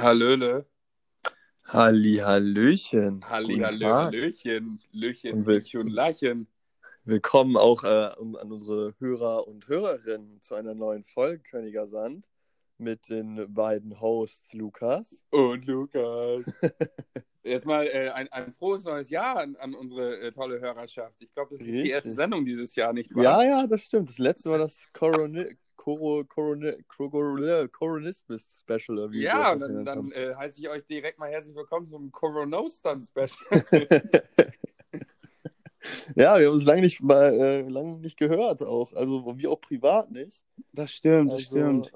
Hallöle. Hallihallöchen. Hallihallöchen. Löchen, Löchen, Lachen. Willkommen auch an unsere Hörer und Hörerinnen zu einer neuen Folge Königersand mit den beiden Hosts Lukas. Und Lukas. Erstmal ein frohes neues Jahr an unsere tolle Hörerschaft. Ich glaube, das ist die erste Sendung dieses Jahr, nicht wahr? Ja, das stimmt. Das letzte war das Coronismus-Special. Ja, und dann heiße ich euch direkt mal herzlich willkommen zum Coronostan-Special. Ja, wir haben uns lange nicht gehört auch. Also wir auch privat nicht. Das stimmt, das stimmt.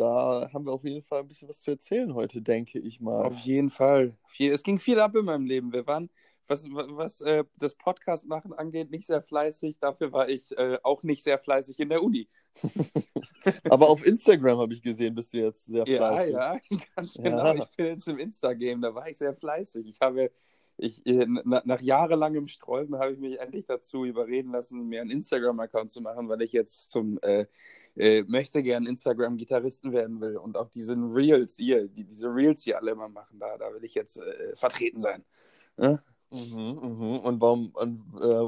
Da haben wir auf jeden Fall ein bisschen was zu erzählen heute, denke ich mal. Auf jeden Fall. Es ging viel ab in meinem Leben. Wir waren, was das Podcast-Machen angeht, nicht sehr fleißig. Dafür war ich auch nicht sehr fleißig in der Uni. Aber auf Instagram habe ich gesehen, bist du jetzt sehr fleißig. Ja, ganz genau. Ja. Ich bin jetzt im Insta-Game, da war ich sehr fleißig. Nach jahrelangem Sträuben habe ich mich endlich dazu überreden lassen, mir einen Instagram-Account zu machen, weil ich jetzt zum möchte gern Instagram-Gitarristen werden will und auch diese Reels hier alle immer machen, da will ich jetzt vertreten sein. Ja? Und warum?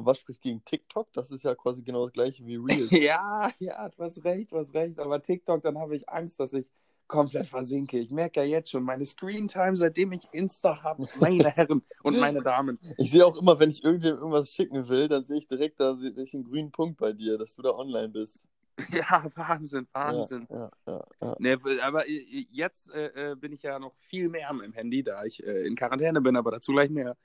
Was spricht gegen TikTok? Das ist ja quasi genau das gleiche wie Reels. Ja, du hast recht, aber TikTok, dann habe ich Angst, dass ich komplett versinke. Ich merke ja jetzt schon, meine Screentime, seitdem ich Insta habe, meine Herren und meine Damen. Ich sehe auch immer, wenn ich irgendwem irgendwas schicken will, dann sehe ich direkt da einen grünen Punkt bei dir, dass du da online bist. Ja, Wahnsinn. Ja. Ne, aber jetzt bin ich ja noch viel mehr am Handy, da ich in Quarantäne bin, aber dazu gleich mehr.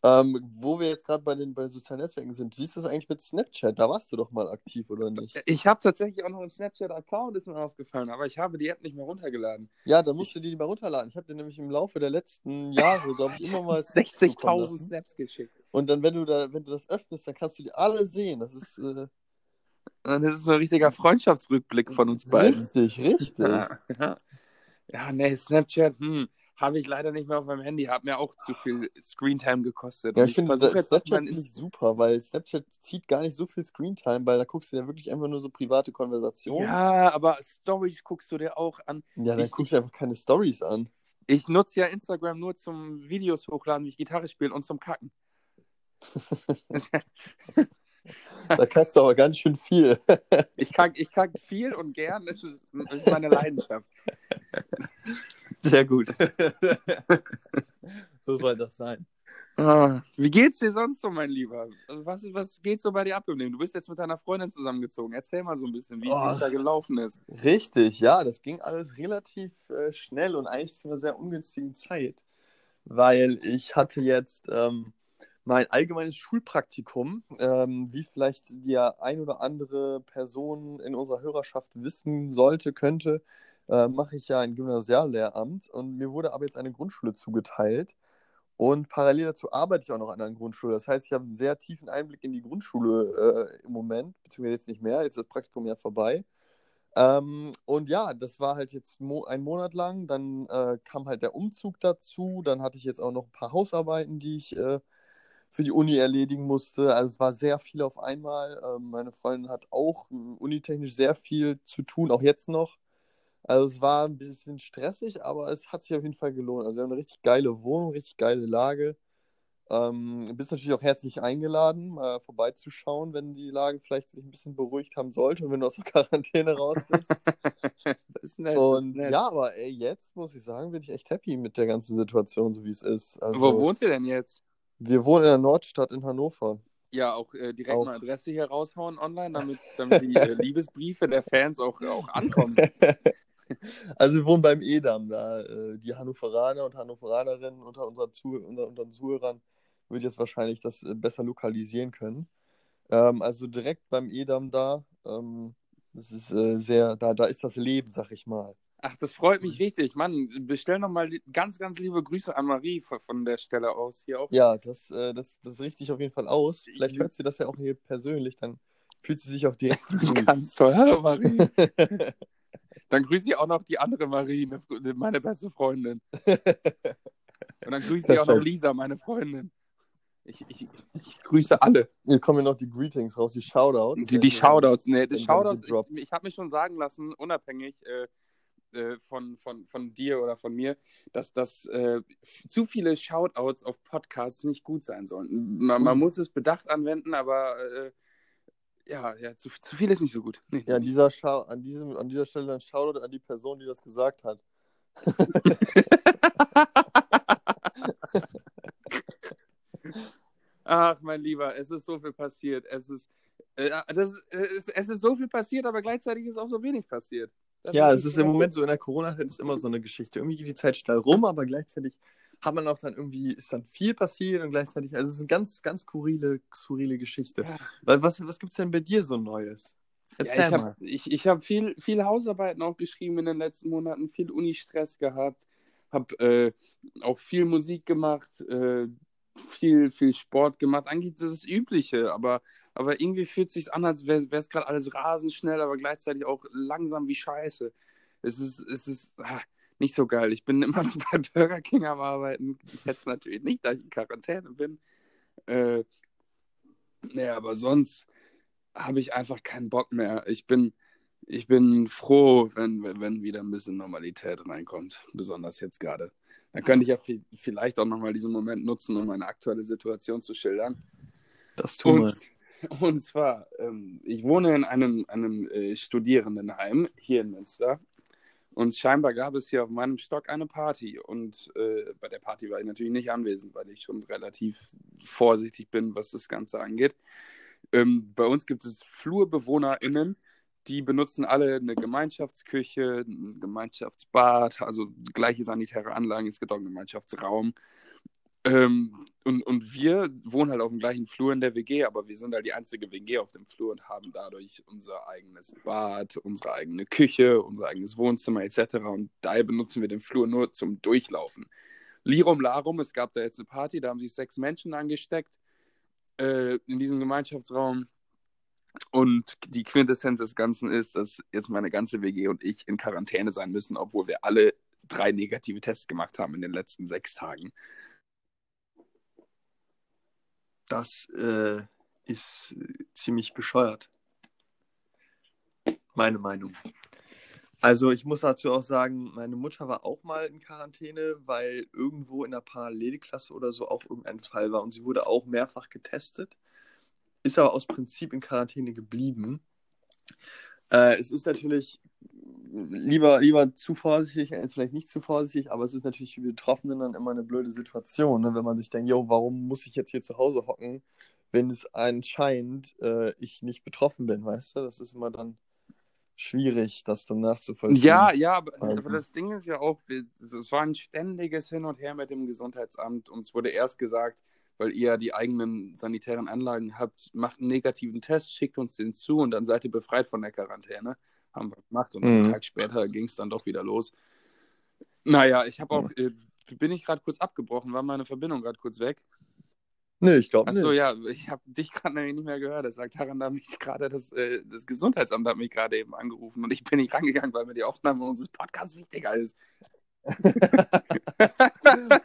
Wo wir jetzt gerade bei sozialen Netzwerken sind, wie ist das eigentlich mit Snapchat? Da warst du doch mal aktiv, oder nicht? Ich habe tatsächlich auch noch einen Snapchat-Account, ist mir aufgefallen, aber ich habe die App nicht mehr runtergeladen. Ja, da musst du die mal runterladen. Ich habe dir nämlich im Laufe der letzten Jahre, glaube ich, immer mal 60.000 Snaps geschickt. Und dann, wenn du das öffnest, dann kannst du die alle sehen. Das ist dann ist es ein richtiger Freundschaftsrückblick von uns beiden. Richtig. Ja, nee, Snapchat, habe ich leider nicht mehr auf meinem Handy, hat mir auch zu viel Screentime gekostet. Ja, ich finde, Snapchat ist super, weil Snapchat zieht gar nicht so viel Screentime, weil da guckst du ja wirklich einfach nur so private Konversationen. Ja, aber Stories guckst du dir auch an. Ja, dann guckst du einfach keine Stories an. Ich nutze ja Instagram nur zum Videos hochladen, wie ich Gitarre spiele und zum Kacken. Da kackst du aber ganz schön viel. Ich kack viel und gern, das ist meine Leidenschaft. Sehr gut. So soll das sein. Wie geht's dir sonst so, mein Lieber? Was geht so bei dir ab im Leben? Du bist jetzt mit deiner Freundin zusammengezogen. Erzähl mal so ein bisschen, wie es da gelaufen ist. Richtig, ja. Das ging alles relativ schnell und eigentlich zu einer sehr ungünstigen Zeit. Weil ich hatte jetzt mein allgemeines Schulpraktikum, wie vielleicht die ein oder andere Person in unserer Hörerschaft wissen sollte, könnte, mache ich ja ein Gymnasiallehramt und mir wurde aber jetzt eine Grundschule zugeteilt und parallel dazu arbeite ich auch noch an einer Grundschule. Das heißt, ich habe einen sehr tiefen Einblick in die Grundschule im Moment, beziehungsweise jetzt nicht mehr, jetzt ist das Praktikum ja vorbei. Und ja, das war halt jetzt einen Monat lang, dann kam halt der Umzug dazu, dann hatte ich jetzt auch noch ein paar Hausarbeiten, die ich für die Uni erledigen musste. Also es war sehr viel auf einmal. Meine Freundin hat auch unitechnisch sehr viel zu tun, auch jetzt noch. Also es war ein bisschen stressig, aber es hat sich auf jeden Fall gelohnt. Also wir haben eine richtig geile Wohnung, richtig geile Lage. Bist natürlich auch herzlich eingeladen, mal vorbeizuschauen, wenn die Lage vielleicht sich ein bisschen beruhigt haben sollte und wenn du aus der Quarantäne raus bist. Das ist nett. Und das ist nett. Ja, aber jetzt muss ich sagen, bin ich echt happy mit der ganzen Situation, so wie es ist. Also wo wohnt ihr denn jetzt? Wir wohnen in der Nordstadt in Hannover. Ja, auch direkt mal Adresse hier raushauen online, damit die Liebesbriefe der Fans auch ankommen. Also wir wohnen beim Edam, da die Hannoveraner und Hannoveranerinnen unter unseren Zuhörern würde jetzt wahrscheinlich das besser lokalisieren können. Also direkt beim Edam da, das ist sehr, da ist das Leben, sag ich mal. Ach, das freut mich richtig. Mann, bestell nochmal ganz, ganz liebe Grüße an Marie von der Stelle aus hier auch. Ja, das richte ich auf jeden Fall aus. Vielleicht hört sie das ja auch hier persönlich, dann fühlt sie sich auch direkt ganz toll. Hallo Marie. Dann grüße ich auch noch die andere Marie, meine beste Freundin. Und dann grüße ich auch noch Lisa, meine Freundin. Ich grüße alle. Jetzt kommen ja noch die Greetings raus, die Shoutouts. Die Shoutouts, ich habe mich schon sagen lassen, unabhängig, von dir oder von mir, dass das zu viele Shoutouts auf Podcasts nicht gut sein sollen. Man muss es bedacht anwenden, aber zu viel ist nicht so gut. Nee. Ja, an dieser Stelle ein Shoutout an die Person, die das gesagt hat. Ach, mein Lieber, es ist so viel passiert. Es ist so viel passiert, aber gleichzeitig ist auch so wenig passiert. Es ist im Moment so, in der Corona-Zeit ist immer so eine Geschichte. Irgendwie geht die Zeit schnell rum, aber gleichzeitig hat man auch dann irgendwie, ist dann viel passiert und gleichzeitig, also es ist eine ganz, ganz skurrile Geschichte. Ja. Was gibt es denn bei dir so Neues? Erzähl mal. Ich hab viel Hausarbeiten auch geschrieben in den letzten Monaten, viel Uni-Stress gehabt, hab auch viel Musik gemacht, viel Sport gemacht, eigentlich das Übliche, aber irgendwie fühlt es sich an, als wäre es gerade alles rasend schnell, aber gleichzeitig auch langsam wie Scheiße. Es ist nicht so geil. Ich bin immer noch bei Burger King am Arbeiten. Jetzt natürlich nicht, da ich in Quarantäne bin. Aber sonst habe ich einfach keinen Bock mehr. Ich bin froh, wenn wieder ein bisschen Normalität reinkommt, besonders jetzt gerade. Dann könnte ich ja vielleicht auch nochmal diesen Moment nutzen, um meine aktuelle Situation zu schildern. Das tun wir. Und zwar, ich wohne in einem Studierendenheim hier in Münster und scheinbar gab es hier auf meinem Stock eine Party und bei der Party war ich natürlich nicht anwesend, weil ich schon relativ vorsichtig bin, was das Ganze angeht. Bei uns gibt es FlurbewohnerInnen, die benutzen alle eine Gemeinschaftsküche, ein Gemeinschaftsbad, also gleiche sanitäre Anlagen, es gibt auch einen Gemeinschaftsraum. Und wir wohnen halt auf dem gleichen Flur in der WG, aber wir sind halt die einzige WG auf dem Flur und haben dadurch unser eigenes Bad, unsere eigene Küche, unser eigenes Wohnzimmer etc. Und daher benutzen wir den Flur nur zum Durchlaufen. Lirum Larum, es gab da jetzt eine Party, da haben sich 6 Menschen angesteckt in diesem Gemeinschaftsraum. Und die Quintessenz des Ganzen ist, dass jetzt meine ganze WG und ich in Quarantäne sein müssen, obwohl wir alle 3 negative Tests gemacht haben in den letzten 6 Tagen. Das ist ziemlich bescheuert. Meine Meinung. Also ich muss dazu auch sagen, meine Mutter war auch mal in Quarantäne, weil irgendwo in der Parallelklasse oder so auch irgendein Fall war. Und sie wurde auch mehrfach getestet, ist aber aus Prinzip in Quarantäne geblieben. Es ist natürlich lieber zu vorsichtig, als vielleicht nicht zu vorsichtig, aber es ist natürlich für die Betroffenen dann immer eine blöde Situation, ne? Wenn man sich denkt, jo, warum muss ich jetzt hier zu Hause hocken, wenn es anscheinend ich nicht betroffen bin, weißt du? Das ist immer dann schwierig, das dann nachzuvollziehen. Ja, aber das Ding ist ja auch, es war ein ständiges Hin und Her mit dem Gesundheitsamt. Uns wurde erst gesagt, weil ihr ja die eigenen sanitären Anlagen habt, macht einen negativen Test, schickt uns den zu und dann seid ihr befreit von der Quarantäne. Haben wir gemacht und einen Tag später ging es dann doch wieder los. Naja, ich habe auch, bin ich gerade kurz abgebrochen, war meine Verbindung gerade kurz weg? Nee, ich glaube nicht. Achso, ja, ich habe dich gerade nämlich nicht mehr gehört. Das sagt daran, dass mich gerade das Gesundheitsamt hat mich gerade eben angerufen und ich bin nicht rangegangen, weil mir die Aufnahme unseres Podcasts wichtiger ist.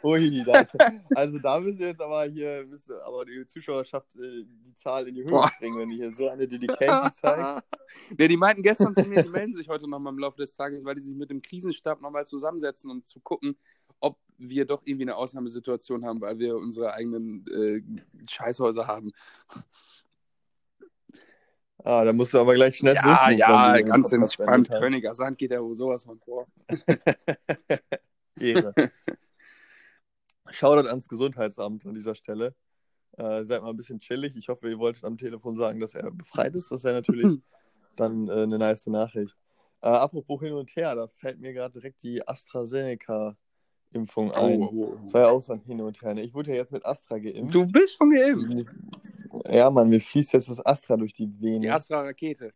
Ui, also da müssen wir jetzt aber hier, aber die Zuschauerschaft die Zahl in die Höhe bringen, wenn du hier so eine Dedication zeigst. Ne, die meinten gestern zu mir, die melden sich heute nochmal im Laufe des Tages, weil die sich mit dem Krisenstab nochmal zusammensetzen, um zu gucken, ob wir doch irgendwie eine Ausnahmesituation haben, weil wir unsere eigenen Scheißhäuser haben. Ah, da musst du aber gleich schnell zurückrufen. Ja, ganz entspannt. Königersand geht ja wohl sowas von vor. Ehre. Shoutout ans Gesundheitsamt an dieser Stelle. Seid mal ein bisschen chillig. Ich hoffe, ihr wolltet am Telefon sagen, dass er befreit ist. Das wäre natürlich dann eine nice Nachricht. Apropos hin und her, da fällt mir gerade direkt die AstraZeneca-Impfung ein. Das war ja auch so ein Hin und Her. Ich wurde ja jetzt mit Astra geimpft. Du bist schon geimpft. Ja, Mann, mir fließt jetzt das Astra durch die Venen. Die Astra-Rakete.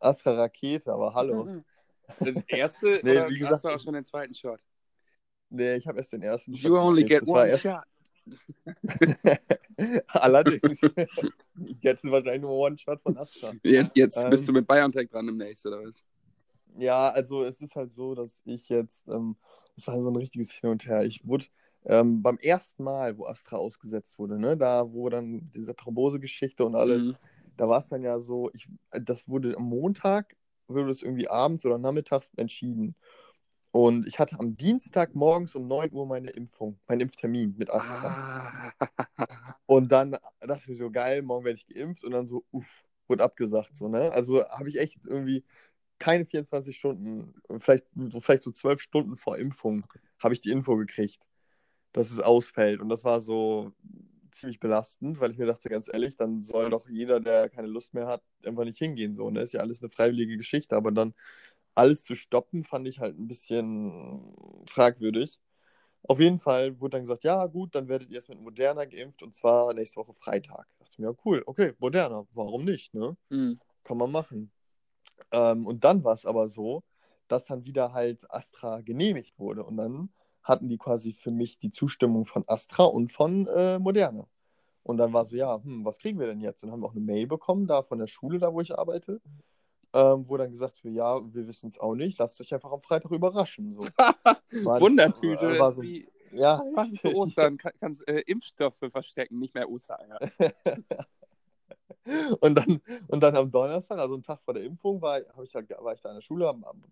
Astra-Rakete, aber hallo. Den erste, nee, oder wie gesagt, hast du auch schon den zweiten Shot? Nee, ich habe erst den ersten Shot. You only get one shot. Allerdings. Jetzt wahrscheinlich nur one Shot von Astra. Jetzt bist du mit Biontech dran im nächsten, oder was? Ja, also es ist halt so, dass ich jetzt, das war so ein richtiges Hin und Her. Ich wurde beim ersten Mal, wo Astra ausgesetzt wurde, ne, da wo dann diese Thrombose-Geschichte und alles, da war es dann ja so, das wurde am Montag würde es irgendwie abends oder nachmittags entschieden. Und ich hatte am Dienstag morgens um 9 Uhr meine Impfung, meinen Impftermin mit Astra. Und dann dachte ich mir so, geil, morgen werde ich geimpft. Und dann so, uff, wurde abgesagt. So, ne? Also habe ich echt irgendwie keine 24 Stunden, vielleicht so 12 Stunden vor Impfung, habe ich die Info gekriegt, dass es ausfällt. Und das war so ziemlich belastend, weil ich mir dachte, ganz ehrlich, dann soll doch jeder, der keine Lust mehr hat, einfach nicht hingehen. So, ne? Ist ja alles eine freiwillige Geschichte, aber dann alles zu stoppen, fand ich halt ein bisschen fragwürdig. Auf jeden Fall wurde dann gesagt, ja gut, dann werdet ihr jetzt mit Moderna geimpft und zwar nächste Woche Freitag. Da dachte ich mir, ja cool, okay, Moderna, warum nicht, ne? Mhm. Kann man machen. Und dann war es aber so, dass dann wieder halt Astra genehmigt wurde und dann hatten die quasi für mich die Zustimmung von Astra und von Moderna. Und dann war so, ja, was kriegen wir denn jetzt? Und haben wir auch eine Mail bekommen, da von der Schule, da wo ich arbeite, wo dann gesagt wird, ja, wir wissen es auch nicht, lasst euch einfach am Freitag überraschen. So. Wundertüte, so, wie ja, was zu Ostern, kannst Impfstoffe verstecken, nicht mehr Ostereier. Und dann am Donnerstag, also einen Tag vor der Impfung, war ich da in der Schule,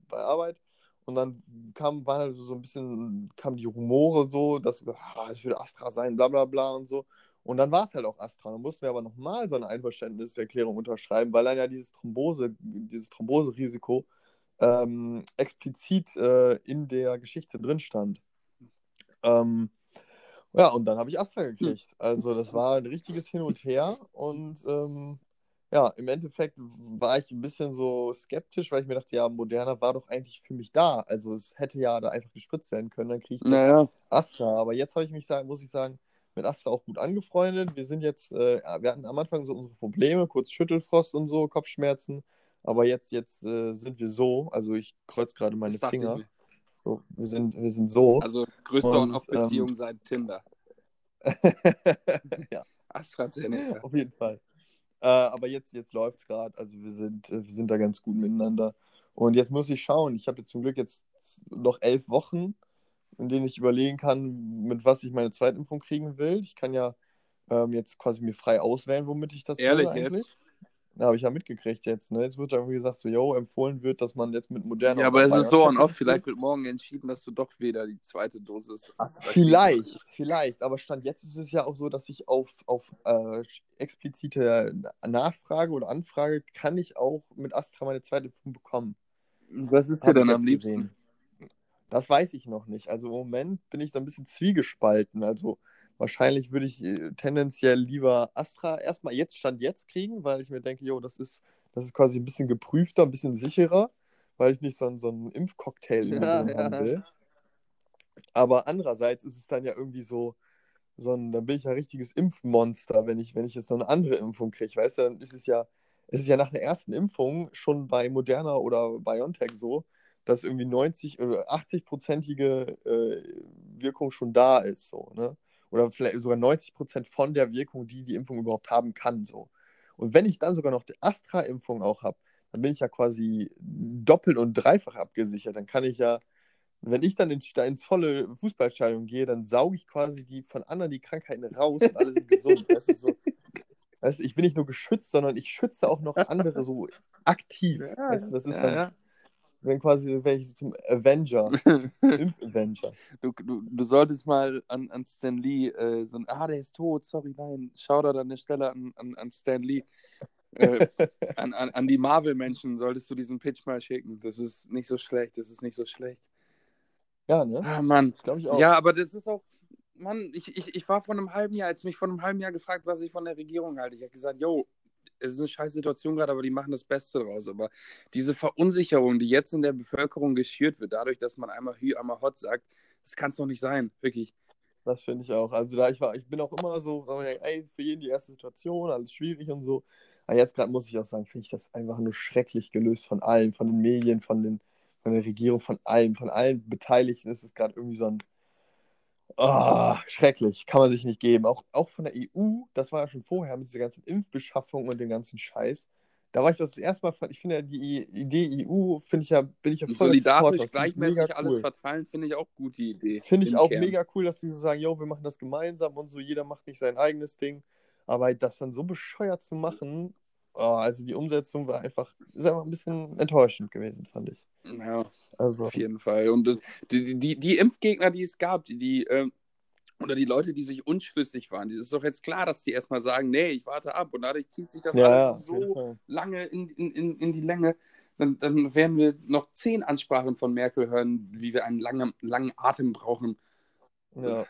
bei Arbeit. Und dann kamen die Rumore so, dass es würde Astra sein, bla bla bla und so. Und dann war es halt auch Astra. Dann mussten wir aber nochmal so eine Einverständniserklärung unterschreiben, weil dann ja dieses Thromboserisiko explizit in der Geschichte drin stand. Ja, und dann habe ich Astra gekriegt. Also das war ein richtiges Hin und Her. Und ja, im Endeffekt war ich ein bisschen so skeptisch, weil ich mir dachte, ja, Moderna war doch eigentlich für mich da. Also es hätte ja da einfach gespritzt werden können, dann kriege ich das Astra. Aber jetzt habe ich mich, muss ich sagen, mit Astra auch gut angefreundet. Wir sind jetzt, wir hatten am Anfang so unsere Probleme, kurz Schüttelfrost und so, Kopfschmerzen. Aber jetzt sind wir so, also ich kreuze gerade meine Finger. So, wir sind so. Also größer und auf Beziehung seit Tinder. Ja. AstraZeneca. Auf jeden Fall. Aber jetzt läuft es gerade, also wir sind da ganz gut miteinander. Und jetzt muss ich schauen, ich habe jetzt zum Glück jetzt noch 11 Wochen, in denen ich überlegen kann, mit was ich meine Zweitimpfung kriegen will. Ich kann ja jetzt quasi mir frei auswählen, womit ich das ehrlich will eigentlich. Jetzt? Da habe ich ja mitgekriegt jetzt, ne? Jetzt wird irgendwie gesagt, so, yo, empfohlen wird, dass man jetzt mit Moderna... Ja, aber es ist so und oft, vielleicht wird morgen entschieden, dass du doch wieder die zweite Dosis... Vielleicht, aber Stand jetzt ist es ja auch so, dass ich auf explizite Nachfrage oder Anfrage kann ich auch mit Astra meine zweite Impfung bekommen. Was ist dir dann am liebsten? Das weiß ich noch nicht. Also im Moment bin ich so ein bisschen zwiegespalten, also... Wahrscheinlich würde ich tendenziell lieber Astra erstmal Stand jetzt kriegen, weil ich mir denke, jo, das ist quasi ein bisschen geprüfter, ein bisschen sicherer, weil ich nicht so einen Impfcocktail haben will. Aber andererseits ist es dann ja irgendwie dann bin ich ja ein richtiges Impfmonster, wenn ich jetzt noch eine andere Impfung kriege, weißt du, dann ist es ja nach der ersten Impfung schon bei Moderna oder Biontech so, dass irgendwie 90 oder 80-prozentige Wirkung schon da ist, so, ne? Oder vielleicht sogar 90% von der Wirkung, die Impfung überhaupt haben kann. So. Und wenn ich dann sogar noch die Astra-Impfung auch habe, dann bin ich ja quasi doppelt und dreifach abgesichert. Dann kann ich ja, wenn ich dann ins volle Fußballstadion gehe, dann sauge ich quasi die von anderen die Krankheiten raus und alle sind gesund. Das ist so, weißt du, ich bin nicht nur geschützt, sondern ich schütze auch noch andere so aktiv. Ja, weißt du, das ist dann... Wenn quasi wäre ich zum Avenger, zum Impf-Avenger. Du solltest mal an Stan Lee der ist tot, sorry, nein, Shoutout an der Stelle an Stan Lee. An die Marvel-Menschen solltest du diesen Pitch mal schicken. Das ist nicht so schlecht. Ja, ne? Ah, Mann. Glaube ich auch. Ja, aber das ist auch, Mann, ich war vor einem halben Jahr, als mich vor einem halben Jahr gefragt, was ich von der Regierung halte. Ich habe gesagt, yo, es ist eine scheiß Situation gerade, aber die machen das Beste draus. Aber diese Verunsicherung, die jetzt in der Bevölkerung geschürt wird, dadurch, dass man einmal Hü, einmal Hot sagt, das kann es doch nicht sein, wirklich. Das finde ich auch. Also ich bin auch immer so, ey, für jeden die erste Situation, alles schwierig und so. Aber jetzt gerade muss ich auch sagen, finde ich das einfach nur schrecklich gelöst von allen, von den Medien, von der Regierung, von allen Beteiligten ist es gerade irgendwie so ein schrecklich, kann man sich nicht geben. Auch von der EU, das war ja schon vorher mit dieser ganzen Impfbeschaffung und dem ganzen Scheiß. Da war ich doch das erste Mal, ich finde ja die Idee EU, bin ich ja voll solidarisch, gleichmäßig alles verteilen, finde ich auch gut, die Idee. Finde ich auch mega cool, dass die so sagen, jo, wir machen das gemeinsam und so, jeder macht nicht sein eigenes Ding. Aber das dann so bescheuert zu machen, also die Umsetzung war einfach, ist einfach ein bisschen enttäuschend gewesen, fand ich. Ja, also auf jeden Fall. Und die Impfgegner, die es gab, oder die Leute, die sich unschlüssig waren, es ist doch jetzt klar, dass die erstmal sagen, nee, ich warte ab. Und dadurch zieht sich das alles so lange in die Länge. Dann werden wir noch 10 Ansprachen von Merkel hören, wie wir einen langen Atem brauchen. Ja.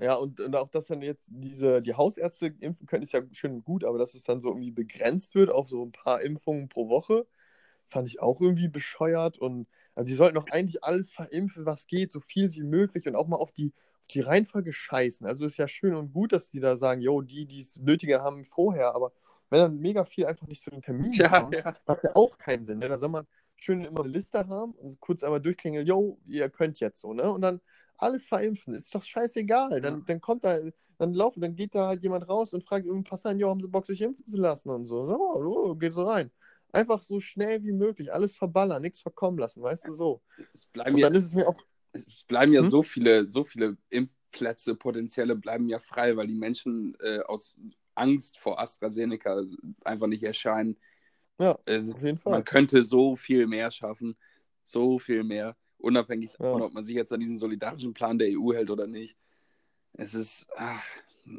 Ja, und auch, dass dann jetzt die Hausärzte impfen können, ist ja schön und gut, aber dass es dann so irgendwie begrenzt wird auf so ein paar Impfungen pro Woche, fand ich auch irgendwie bescheuert. Und also sie sollten doch eigentlich alles verimpfen, was geht, so viel wie möglich und auch mal auf die Reihenfolge scheißen. Also ist ja schön und gut, dass die da sagen, jo, die es nötiger haben vorher, aber wenn dann mega viel einfach nicht zu den Terminen kommt, macht ja auch keinen Sinn. Ne? Da soll man schön immer eine Liste haben und kurz einmal durchklingeln, jo, ihr könnt jetzt so, ne? Und dann alles verimpfen, ist doch scheißegal. Dann kommt da, dann geht da halt jemand raus und fragt irgendeinen Passanten, jo, haben Sie Bock, sich impfen zu lassen und so. Oh, geht so rein. Einfach so schnell wie möglich, alles verballern, nichts verkommen lassen, weißt du, so. Es bleiben ja so viele Impfplätze, potenzielle bleiben ja frei, weil die Menschen aus Angst vor AstraZeneca einfach nicht erscheinen. Ja, auf jeden Fall. Man könnte so viel mehr schaffen, so viel mehr. Unabhängig davon, ob man sich jetzt an diesen solidarischen Plan der EU hält oder nicht. Es ist,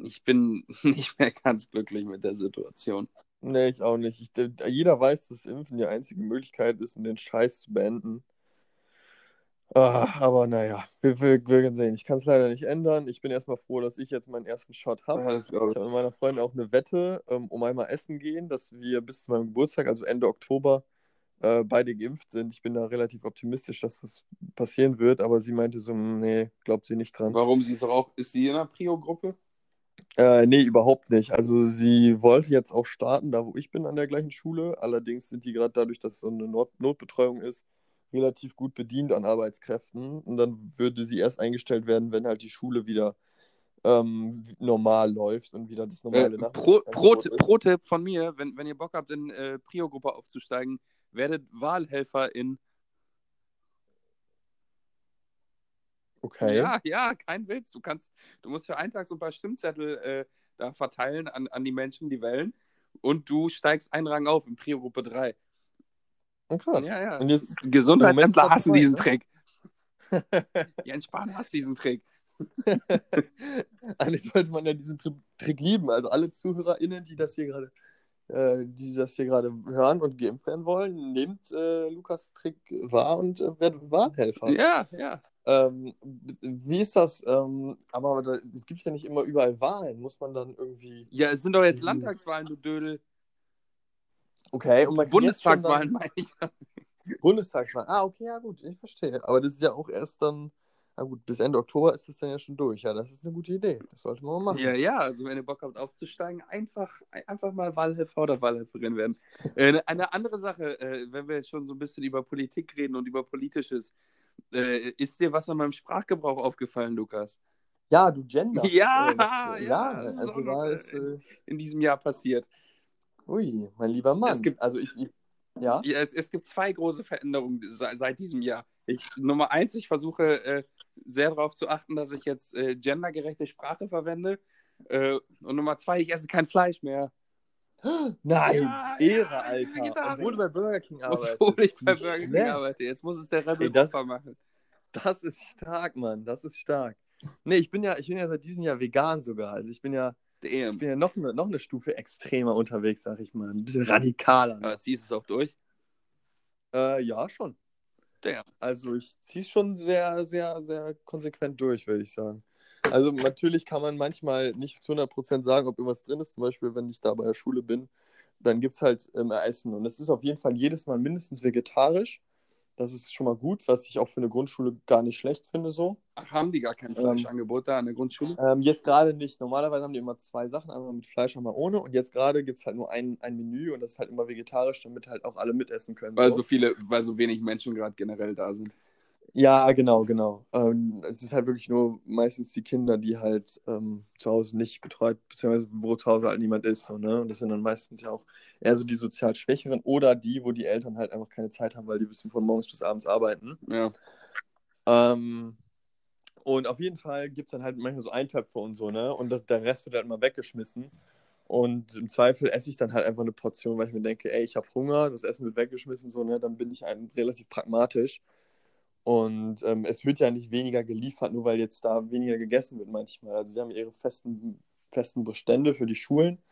ich bin nicht mehr ganz glücklich mit der Situation. Nee, ich auch nicht. Jeder weiß, dass Impfen die einzige Möglichkeit ist, um den Scheiß zu beenden. Aber naja, wir sehen. Ich kann es leider nicht ändern. Ich bin erstmal froh, dass ich jetzt meinen ersten Shot habe. Ja, ich habe mit meiner Freundin auch eine Wette, um einmal essen gehen, dass wir bis zu meinem Geburtstag, also Ende Oktober, beide geimpft sind. Ich bin da relativ optimistisch, dass das passieren wird, aber sie meinte so, nee, glaubt sie nicht dran. Warum? Ist sie in der Prio-Gruppe? Nee, überhaupt nicht. Also sie wollte jetzt auch starten, da wo ich bin, an der gleichen Schule. Allerdings sind die gerade dadurch, dass so eine Notbetreuung ist, relativ gut bedient an Arbeitskräften. Und dann würde sie erst eingestellt werden, wenn halt die Schule wieder normal läuft und wieder das normale Pro-Tipp von mir, wenn ihr Bock habt, in Prio-Gruppe aufzusteigen, werdet Wahlhelfer in... Okay. Ja, kein Witz. Du musst für einen Tag so ein paar Stimmzettel da verteilen an die Menschen, die wählen, und du steigst einen Rang auf in Prio-Gruppe 3. Oh, krass. Ja. Und jetzt Gesundheitsämter hassen diesen Trick. Jens Spahn hasst diesen Trick. Eigentlich sollte man ja diesen Trick lieben. Also alle ZuhörerInnen, die das hier gerade hören und geimpft werden wollen, nehmt Lukas Trick wahr und werdet Wahlhelfer. Ja. Wie ist das? Aber es gibt ja nicht immer überall Wahlen. Muss man dann irgendwie... Ja, es sind doch jetzt Landtagswahlen, du Dödel. Okay, und man Bundestagswahlen meine ich. Bundestagswahlen. Okay, ja gut, ich verstehe. Aber das ist ja auch erst dann... Na gut, bis Ende Oktober ist das dann ja schon durch. Ja, das ist eine gute Idee. Das sollte man mal machen. Ja, also wenn ihr Bock habt aufzusteigen, einfach mal Wahlhelfer oder Wahlhelferin werden. Eine andere Sache, wenn wir jetzt schon so ein bisschen über Politik reden und über Politisches, ist dir was an meinem Sprachgebrauch aufgefallen, Lukas? Ja, du Gender. Ja, das ist also da ist in diesem Jahr passiert. Ui, mein lieber Mann. Es gibt 2 große Veränderungen seit diesem Jahr. Nummer 1, ich versuche sehr darauf zu achten, dass ich jetzt gendergerechte Sprache verwende. Und Nummer 2, ich esse kein Fleisch mehr. Nein, Ehre, Alter. Obwohl du bei Burger King arbeitest. Jetzt muss es der Rebel-Opfer machen. Das ist stark, Mann. Das ist stark. Nee, ich bin ja seit diesem Jahr vegan sogar. Also ich bin ja noch eine Stufe extremer unterwegs, sag ich mal. Ein bisschen radikaler. Ne? Aber ziehst du es auch durch? Ja, schon. Damn. Also ich ziehe es schon sehr, sehr, sehr konsequent durch, würde ich sagen. Also natürlich kann man manchmal nicht zu 100% sagen, ob irgendwas drin ist. Zum Beispiel, wenn ich da bei der Schule bin, dann gibt es halt Essen. Und es ist auf jeden Fall jedes Mal mindestens vegetarisch. Das ist schon mal gut, was ich auch für eine Grundschule gar nicht schlecht finde so. Ach, haben die gar kein Fleischangebot da an der Grundschule? Jetzt gerade nicht. Normalerweise haben die immer 2 Sachen, einmal mit Fleisch, einmal ohne. Und jetzt gerade gibt es halt nur ein Menü und das ist halt immer vegetarisch, damit halt auch alle mitessen können. Weil so wenig Menschen gerade generell da sind. Ja, genau. Es ist halt wirklich nur meistens die Kinder, die halt zu Hause nicht betreut, beziehungsweise wo zu Hause halt niemand ist. So, ne? Und das sind dann meistens ja auch eher so die sozial Schwächeren oder die, wo die Eltern halt einfach keine Zeit haben, weil die müssen von morgens bis abends arbeiten. Ja. Und auf jeden Fall gibt es dann halt manchmal so Eintöpfe und so, ne? Und der Rest wird halt mal weggeschmissen. Und im Zweifel esse ich dann halt einfach eine Portion, weil ich mir denke, ey, ich habe Hunger, das Essen wird weggeschmissen, so, ne? Dann bin ich relativ pragmatisch. Und es wird ja nicht weniger geliefert, nur weil jetzt da weniger gegessen wird manchmal. Also sie haben ihre festen Bestände für die Schulen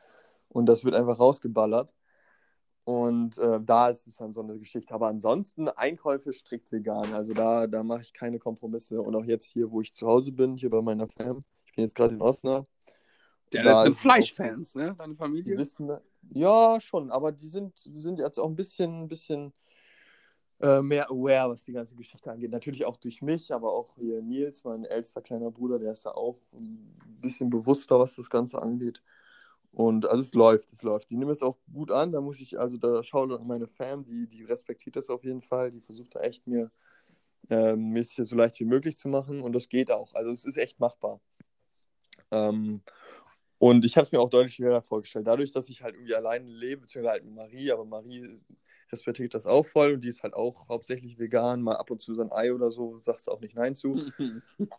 und das wird einfach rausgeballert. Und da ist es dann so eine Geschichte. Aber ansonsten Einkäufe strikt vegan. Also da mache ich keine Kompromisse. Und auch jetzt hier, wo ich zu Hause bin, hier bei meiner Fam. Ich bin jetzt gerade in Osnabrück. Ja, das sind Fleischfans, ne? Deine Familie? Wissen, ja, schon. Aber die sind jetzt auch ein bisschen mehr aware, was die ganze Geschichte angeht. Natürlich auch durch mich, aber auch hier Nils, mein ältester kleiner Bruder, der ist da auch ein bisschen bewusster, was das Ganze angeht. Und also es läuft. Die nehmen es auch gut an, da schaue ich meine Fam, die respektiert das auf jeden Fall, die versucht da echt mir es so leicht wie möglich zu machen und das geht auch. Also es ist echt machbar. Und ich habe es mir auch deutlich schwerer vorgestellt. Dadurch, dass ich halt irgendwie alleine lebe, beziehungsweise halt mit Marie, aber Marie respektiert das auch voll und die ist halt auch hauptsächlich vegan, mal ab und zu so ein Ei oder so, sagt es auch nicht nein zu.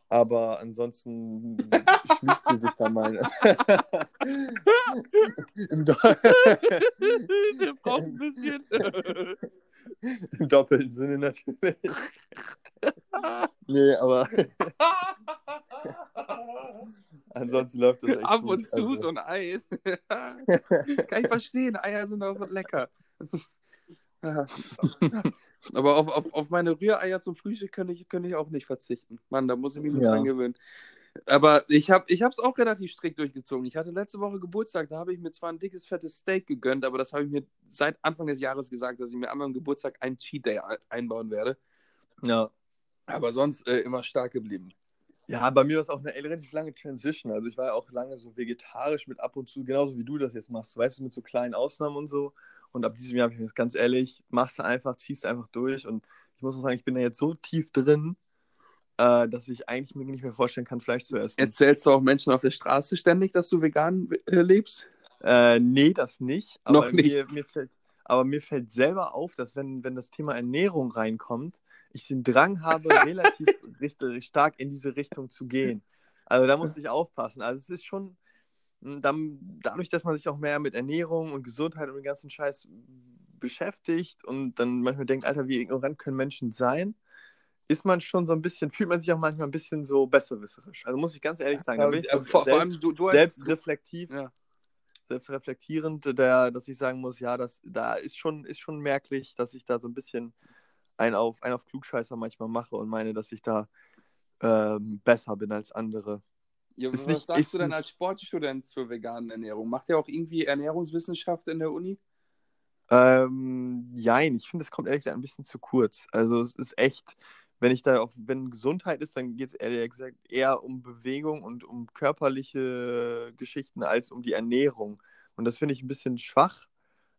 Aber ansonsten schmiegt sie sich dann mal. Der braucht ein bisschen. Im doppelten Sinne natürlich. Nee, aber ansonsten läuft das echt ab und gut. Zu so ein Ei. Kann ich verstehen, Eier sind auch lecker. Ja. Aber auf meine Rühreier zum Frühstück kann ich auch nicht verzichten. Mann, da muss ich mich dran gewöhnen. Aber ich hab's auch relativ strikt durchgezogen. Ich hatte letzte Woche Geburtstag, da habe ich mir zwar ein dickes, fettes Steak gegönnt, aber das habe ich mir seit Anfang des Jahres gesagt, dass ich mir an meinem Geburtstag einen Cheat Day einbauen werde. Ja. Aber sonst immer stark geblieben. Ja, bei mir war es auch eine relativ lange Transition. Also ich war ja auch lange so vegetarisch mit ab und zu, genauso wie du das jetzt machst. Du weißt, mit so kleinen Ausnahmen und so. Und ab diesem Jahr habe ich mir das ganz ehrlich, machst du einfach, ziehst einfach durch. Und ich muss auch sagen, ich bin da jetzt so tief drin, dass ich eigentlich mir nicht mehr vorstellen kann, Fleisch zu essen. Erzählst du auch Menschen auf der Straße ständig, dass du vegan lebst? Nee, das nicht. Noch nicht. Aber mir fällt selber auf, dass wenn das Thema Ernährung reinkommt, ich den Drang habe, relativ richtig stark in diese Richtung zu gehen. Also da muss ich aufpassen. Also es ist schon... Dadurch, dass man sich auch mehr mit Ernährung und Gesundheit und dem ganzen Scheiß beschäftigt und dann manchmal denkt, Alter, wie ignorant können Menschen sein, fühlt man sich auch manchmal ein bisschen so besserwisserisch. Also muss ich ganz ehrlich sagen, da bin ich selbstreflektiv, selbstreflektierend, dass ich sagen muss, ja, da ist schon merklich, dass ich da so ein bisschen einen auf Klugscheißer manchmal mache und meine, dass ich da besser bin als andere. Ja, was sagst du denn als Sportstudent zur veganen Ernährung? Macht ihr auch irgendwie Ernährungswissenschaft in der Uni? Nein, ich finde, das kommt ehrlich gesagt ein bisschen zu kurz. Also es ist echt, wenn Gesundheit ist, dann geht es ehrlich gesagt eher um Bewegung und um körperliche Geschichten als um die Ernährung. Und das finde ich ein bisschen schwach,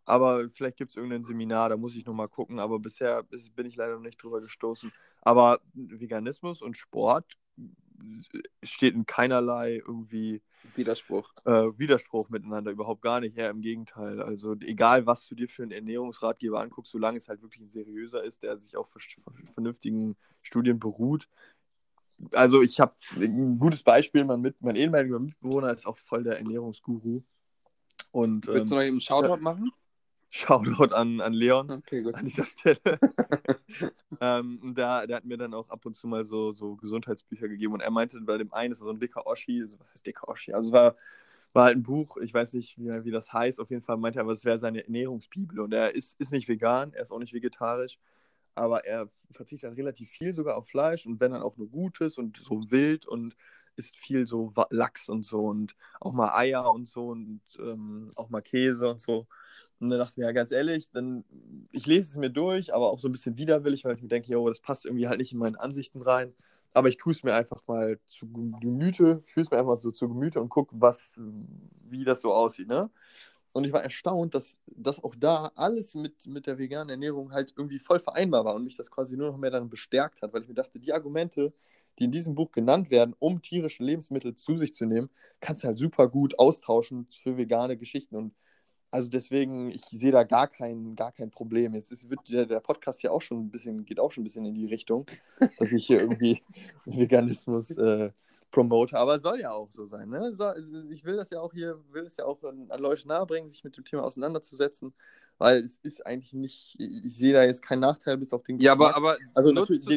aber vielleicht gibt es irgendein Seminar, da muss ich nochmal gucken, aber bisher bin ich leider noch nicht drüber gestoßen. Aber Veganismus und Sport steht in keinerlei irgendwie Widerspruch miteinander, überhaupt gar nicht, ja, im Gegenteil. Also egal, was du dir für einen Ernährungsratgeber anguckst, solange es halt wirklich ein seriöser ist, der sich auf vernünftigen Studien beruht. Also ich habe ein gutes Beispiel, mein ehemaliger Mitbewohner ist auch voll der Ernährungsguru. Und, willst du noch eben einen Shoutout machen? Shoutout an Leon, okay, gut, an dieser Stelle. Der hat mir dann auch ab und zu mal so Gesundheitsbücher gegeben und er meinte, bei dem einen ist so ein dicker Oschi, also was heißt dicker Oschi? Also es war halt ein Buch, ich weiß nicht, wie das heißt, auf jeden Fall meinte er, aber es wäre seine Ernährungsbibel und er ist nicht vegan, er ist auch nicht vegetarisch, aber er verzichtet dann relativ viel sogar auf Fleisch und wenn dann auch nur Gutes und so wild und isst viel so Lachs und so und auch mal Eier und so und auch mal Käse und so. Und dann dachte ich mir, ja, ganz ehrlich, ich lese es mir durch, aber auch so ein bisschen widerwillig, weil ich mir denke, jo, das passt irgendwie halt nicht in meine Ansichten rein. Aber ich tue es mir einfach mal zu Gemüte, fühle es mir einfach so zu Gemüte und gucke, wie das so aussieht, ne? Und ich war erstaunt, dass auch da alles mit der veganen Ernährung halt irgendwie voll vereinbar war und mich das quasi nur noch mehr darin bestärkt hat, weil ich mir dachte, die Argumente, die in diesem Buch genannt werden, um tierische Lebensmittel zu sich zu nehmen, kannst du halt super gut austauschen für vegane Geschichten. Und also deswegen, ich sehe da gar kein Problem. Jetzt wird der Podcast hier auch schon ein bisschen in die Richtung, dass ich hier irgendwie Veganismus promote, aber soll ja auch so sein. Ne? Ich will das ja auch hier, will es ja auch an Leute nahebringen, sich mit dem Thema auseinanderzusetzen, weil es ist eigentlich nicht, ich sehe da jetzt keinen Nachteil bis auf den Geschmack. Ja, aber also nutzt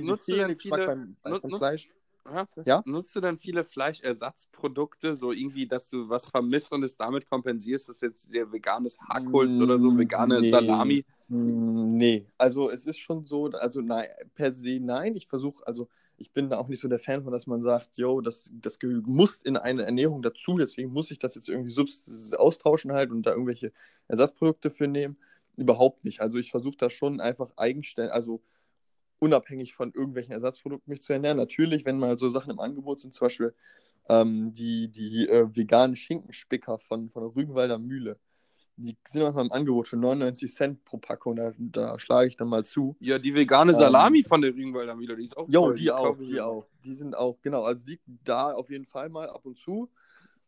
du dann viele Fleischersatzprodukte, so irgendwie, dass du was vermisst und es damit kompensierst, dass jetzt dir veganes Hackholz oder so, vegane Salami? Nee, also es ist schon so, also nein, per se nein, ich bin da auch nicht so der Fan von, dass man sagt, yo, das muss in eine Ernährung dazu, deswegen muss ich das jetzt irgendwie austauschen halt und da irgendwelche Ersatzprodukte für nehmen. Überhaupt nicht. Also ich versuche da schon einfach eigenständig, also unabhängig von irgendwelchen Ersatzprodukten mich zu ernähren. Natürlich, wenn mal so Sachen im Angebot sind, zum Beispiel die veganen Schinkenspicker von der Rügenwalder Mühle. Die sind manchmal im Angebot für 99 Cent pro Packung, da schlage ich dann mal zu. Ja, die vegane Salami von der Rügenwalder Mühle, die ist auch jo, toll. Die auch. Die sind auch, genau, also die da auf jeden Fall mal ab und zu.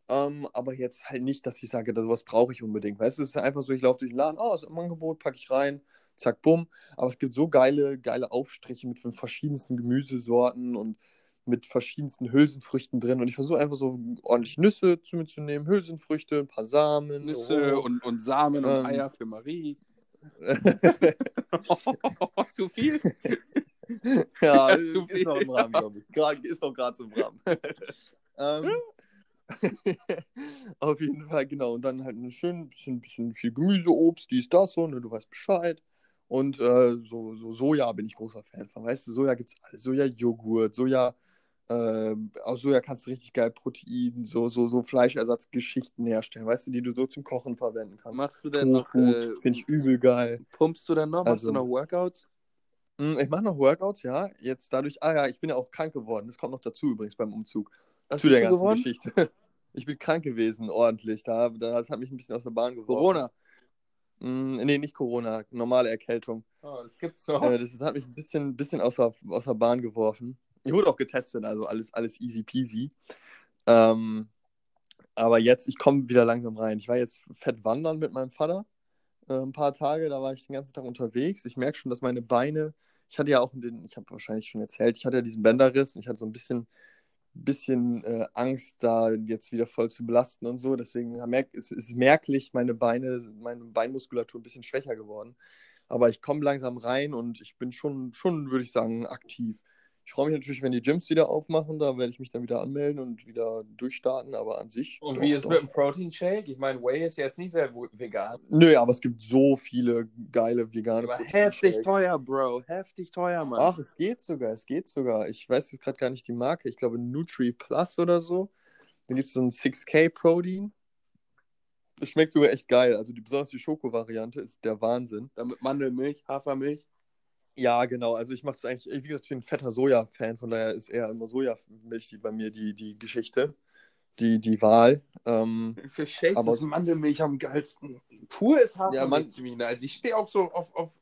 Aber jetzt halt nicht, dass ich sage, sowas brauche ich unbedingt. Weißt du, es ist einfach so, ich laufe durch den Laden, ist im Angebot, packe ich rein, zack, bumm. Aber es gibt so geile Aufstriche mit verschiedensten Gemüsesorten und mit verschiedensten Hülsenfrüchten drin und ich versuche einfach so ordentlich Nüsse zu mitzunehmen, Hülsenfrüchte, ein paar Samen. Nüsse und Samen und Eier für Marie. Zu viel? Ja, zu viel. Ist noch im Rahmen, glaube ich. Ist noch gerade so im Rahmen. Auf jeden Fall, genau. Und dann halt ein schön bisschen viel Gemüse, Obst, dies, das, so, ne, du weißt Bescheid. Und so Soja bin ich großer Fan von. Weißt du, Soja gibt's alles. Soja-Joghurt, Soja... aus Soja kannst du richtig geil Protein, so Fleischersatzgeschichten herstellen, weißt du, die du so zum Kochen verwenden kannst. Machst du denn Tofu, noch... Finde ich übel geil. Pumpst du dann noch? Also, machst du noch Workouts? Ich mache noch Workouts, ja. Jetzt dadurch... ich bin ja auch krank geworden. Das kommt noch dazu übrigens beim Umzug. Zu der ganzen Geschichte. Ich bin krank gewesen, ordentlich. Das hat mich ein bisschen aus der Bahn geworfen. Corona? Nee, nicht Corona. Normale Erkältung. Oh, das gibt's noch. Das hat mich ein bisschen aus der Bahn geworfen. Ich wurde auch getestet, also alles easy peasy. Aber jetzt, ich komme wieder langsam rein. Ich war jetzt fett wandern mit meinem Vater. Ein paar Tage, da war ich den ganzen Tag unterwegs. Ich merke schon, dass meine Beine, ich habe wahrscheinlich schon erzählt, ich hatte ja diesen Bänderriss und ich hatte so ein bisschen Angst, da jetzt wieder voll zu belasten und so. Deswegen ist merklich, meine Beinmuskulatur ein bisschen schwächer geworden. Aber ich komme langsam rein und ich bin schon, würde ich sagen, aktiv. Ich freue mich natürlich, wenn die Gyms wieder aufmachen, da werde ich mich dann wieder anmelden und wieder durchstarten, aber an sich... Und doch, wie ist es mit dem Protein-Shake? Ich meine, Whey ist jetzt nicht sehr vegan. Nö, aber es gibt so viele geile vegane Protein-Shakes. Aber heftig teuer, Bro. Heftig teuer, Mann. Ach, es geht sogar. Ich weiß jetzt gerade gar nicht die Marke. Ich glaube, Nutri Plus oder so. Da gibt es so ein 6K-Protein. Das schmeckt sogar echt geil. Also besonders die Schoko-Variante ist der Wahnsinn. Dann mit Mandelmilch, Hafermilch. Ja, genau. Also ich mache es eigentlich, wie gesagt, ich bin ein fetter Soja-Fan, von daher ist eher immer Sojamilch bei mir die Geschichte, die Wahl. Für Shakes aber ist Mandelmilch am geilsten. Pur ist Hafermilch zu mir. Also ich stehe auch so auf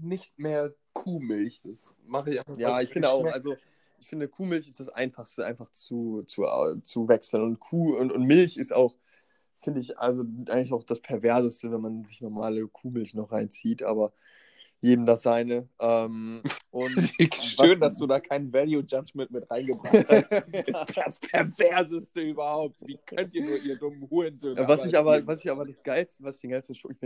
nicht mehr Kuhmilch. Das mache ich einfach. Ja, ich finde auch, also ich finde Kuhmilch ist das Einfachste, einfach zu wechseln. Und Kuh und Milch ist auch, finde ich, also eigentlich auch das Perverseste, wenn man sich normale Kuhmilch noch reinzieht, aber jedem das seine. Und schön, dass du da kein Value Judgment mit reingebracht hast. Ist das Perverseste überhaupt. Wie könnt ihr nur, ihr dummen Hurensöhne? Was ich aber das Geilste, was den geilsten Schoko... Ich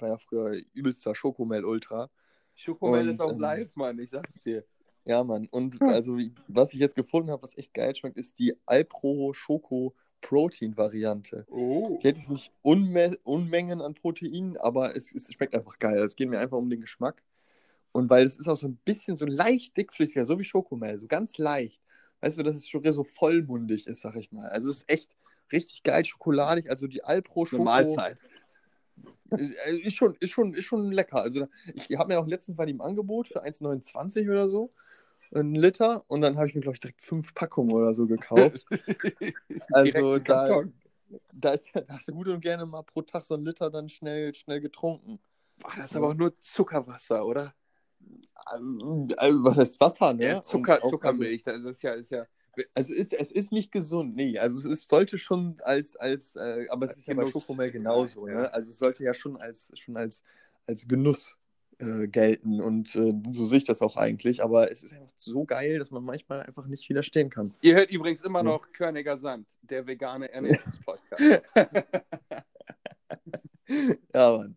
war ja früher übelster Schokomel-Ultra. Schokomel ist auch live, Mann. Ich sag's dir. Ja, Mann. Und also, was ich jetzt gefunden habe, was echt geil schmeckt, ist die Alpro Schoko Protein-Variante. Oh. Die hat jetzt nicht Unmengen an Proteinen, aber es schmeckt einfach geil. Es geht mir einfach um den Geschmack. Und weil es ist auch so ein bisschen so leicht dickflüssiger, so wie Schokomel, so ganz leicht. Weißt du, dass es schon so vollmundig ist, sag ich mal. Also es ist echt richtig geil schokoladig. Also die Alpro-Schoko... Eine Mahlzeit. Ist schon lecker. Also ich habe mir auch letztens bei dem Angebot für 1,29 oder so 1 Liter und dann habe ich mir, glaube ich, direkt 5 Packungen oder so gekauft. Also da hast du gut und gerne mal pro Tag so 1 Liter dann schnell getrunken. Boah, das ist aber auch nur Zuckerwasser, oder? Was heißt Wasser, ne? Ja, Zuckermilch, das ist ja... Also es ist nicht gesund, nee. Also es sollte schon aber es ist ja bei Schokomel genauso, ne? Also es sollte ja schon als Genuss gelten und so sehe ich das auch eigentlich, aber es ist einfach so geil, dass man manchmal einfach nicht widerstehen kann. Ihr hört übrigens immer noch Königersand, der vegane Ernährungspodcast. Ja, Mann.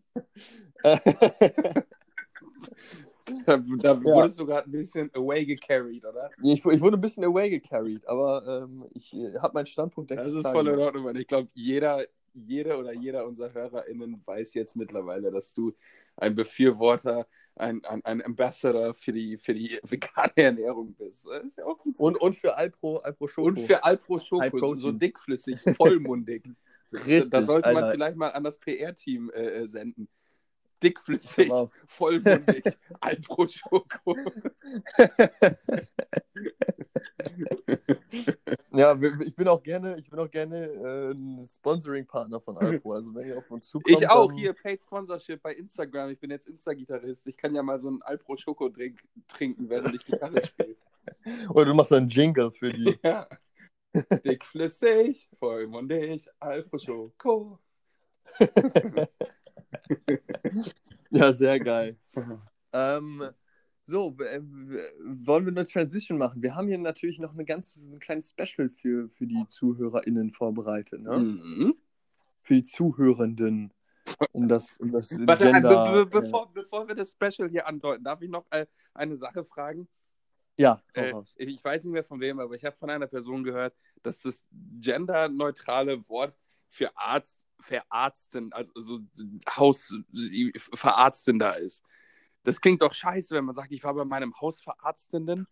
Da wurdest du gerade ein bisschen away gecarried, oder? Ich wurde ein bisschen away gecarried, aber ich habe meinen Standpunkt. Das ist voll in Ordnung, weil ich glaube, jeder unserer HörerInnen weiß jetzt mittlerweile, dass du ein Befürworter, ein Ambassador für die vegane Ernährung bist. Das ist ja auch gut. Und für Alpro Schoko. Und für Alpro Schoko, so dickflüssig, vollmundig. Richtig, da sollte man vielleicht mal an das PR-Team senden. Dickflüssig, genau. Vollmundig, Alpro Schoko. Ja, ich bin auch gerne ein Sponsoring-Partner von Alpro. Also wenn ihr auf uns zukommt. Ich auch, hier Paid Sponsorship bei Instagram. Ich bin jetzt Insta-Gitarrist. Ich kann ja mal so einen Alpro Schoko-Drink trinken, während ich Gitarre spiele. Oder du machst einen Jingle für die. Ja. Dickflüssig, vollmundig, Alpro Schoko. Ja, sehr geil. Wollen wir eine Transition machen? Wir haben hier natürlich noch ein kleines Special für die ZuhörerInnen vorbereitet, ne? Mhm. Für die Zuhörenden. Um das Warte, Gender... Bevor wir das Special hier andeuten, darf ich noch eine Sache fragen? Ja, ich weiß nicht mehr von wem, aber ich habe von einer Person gehört, dass das genderneutrale Wort für Arzt verarzten, also Hausverarztender ist. Das klingt doch scheiße, wenn man sagt, ich war bei meinem Hausverarztenden.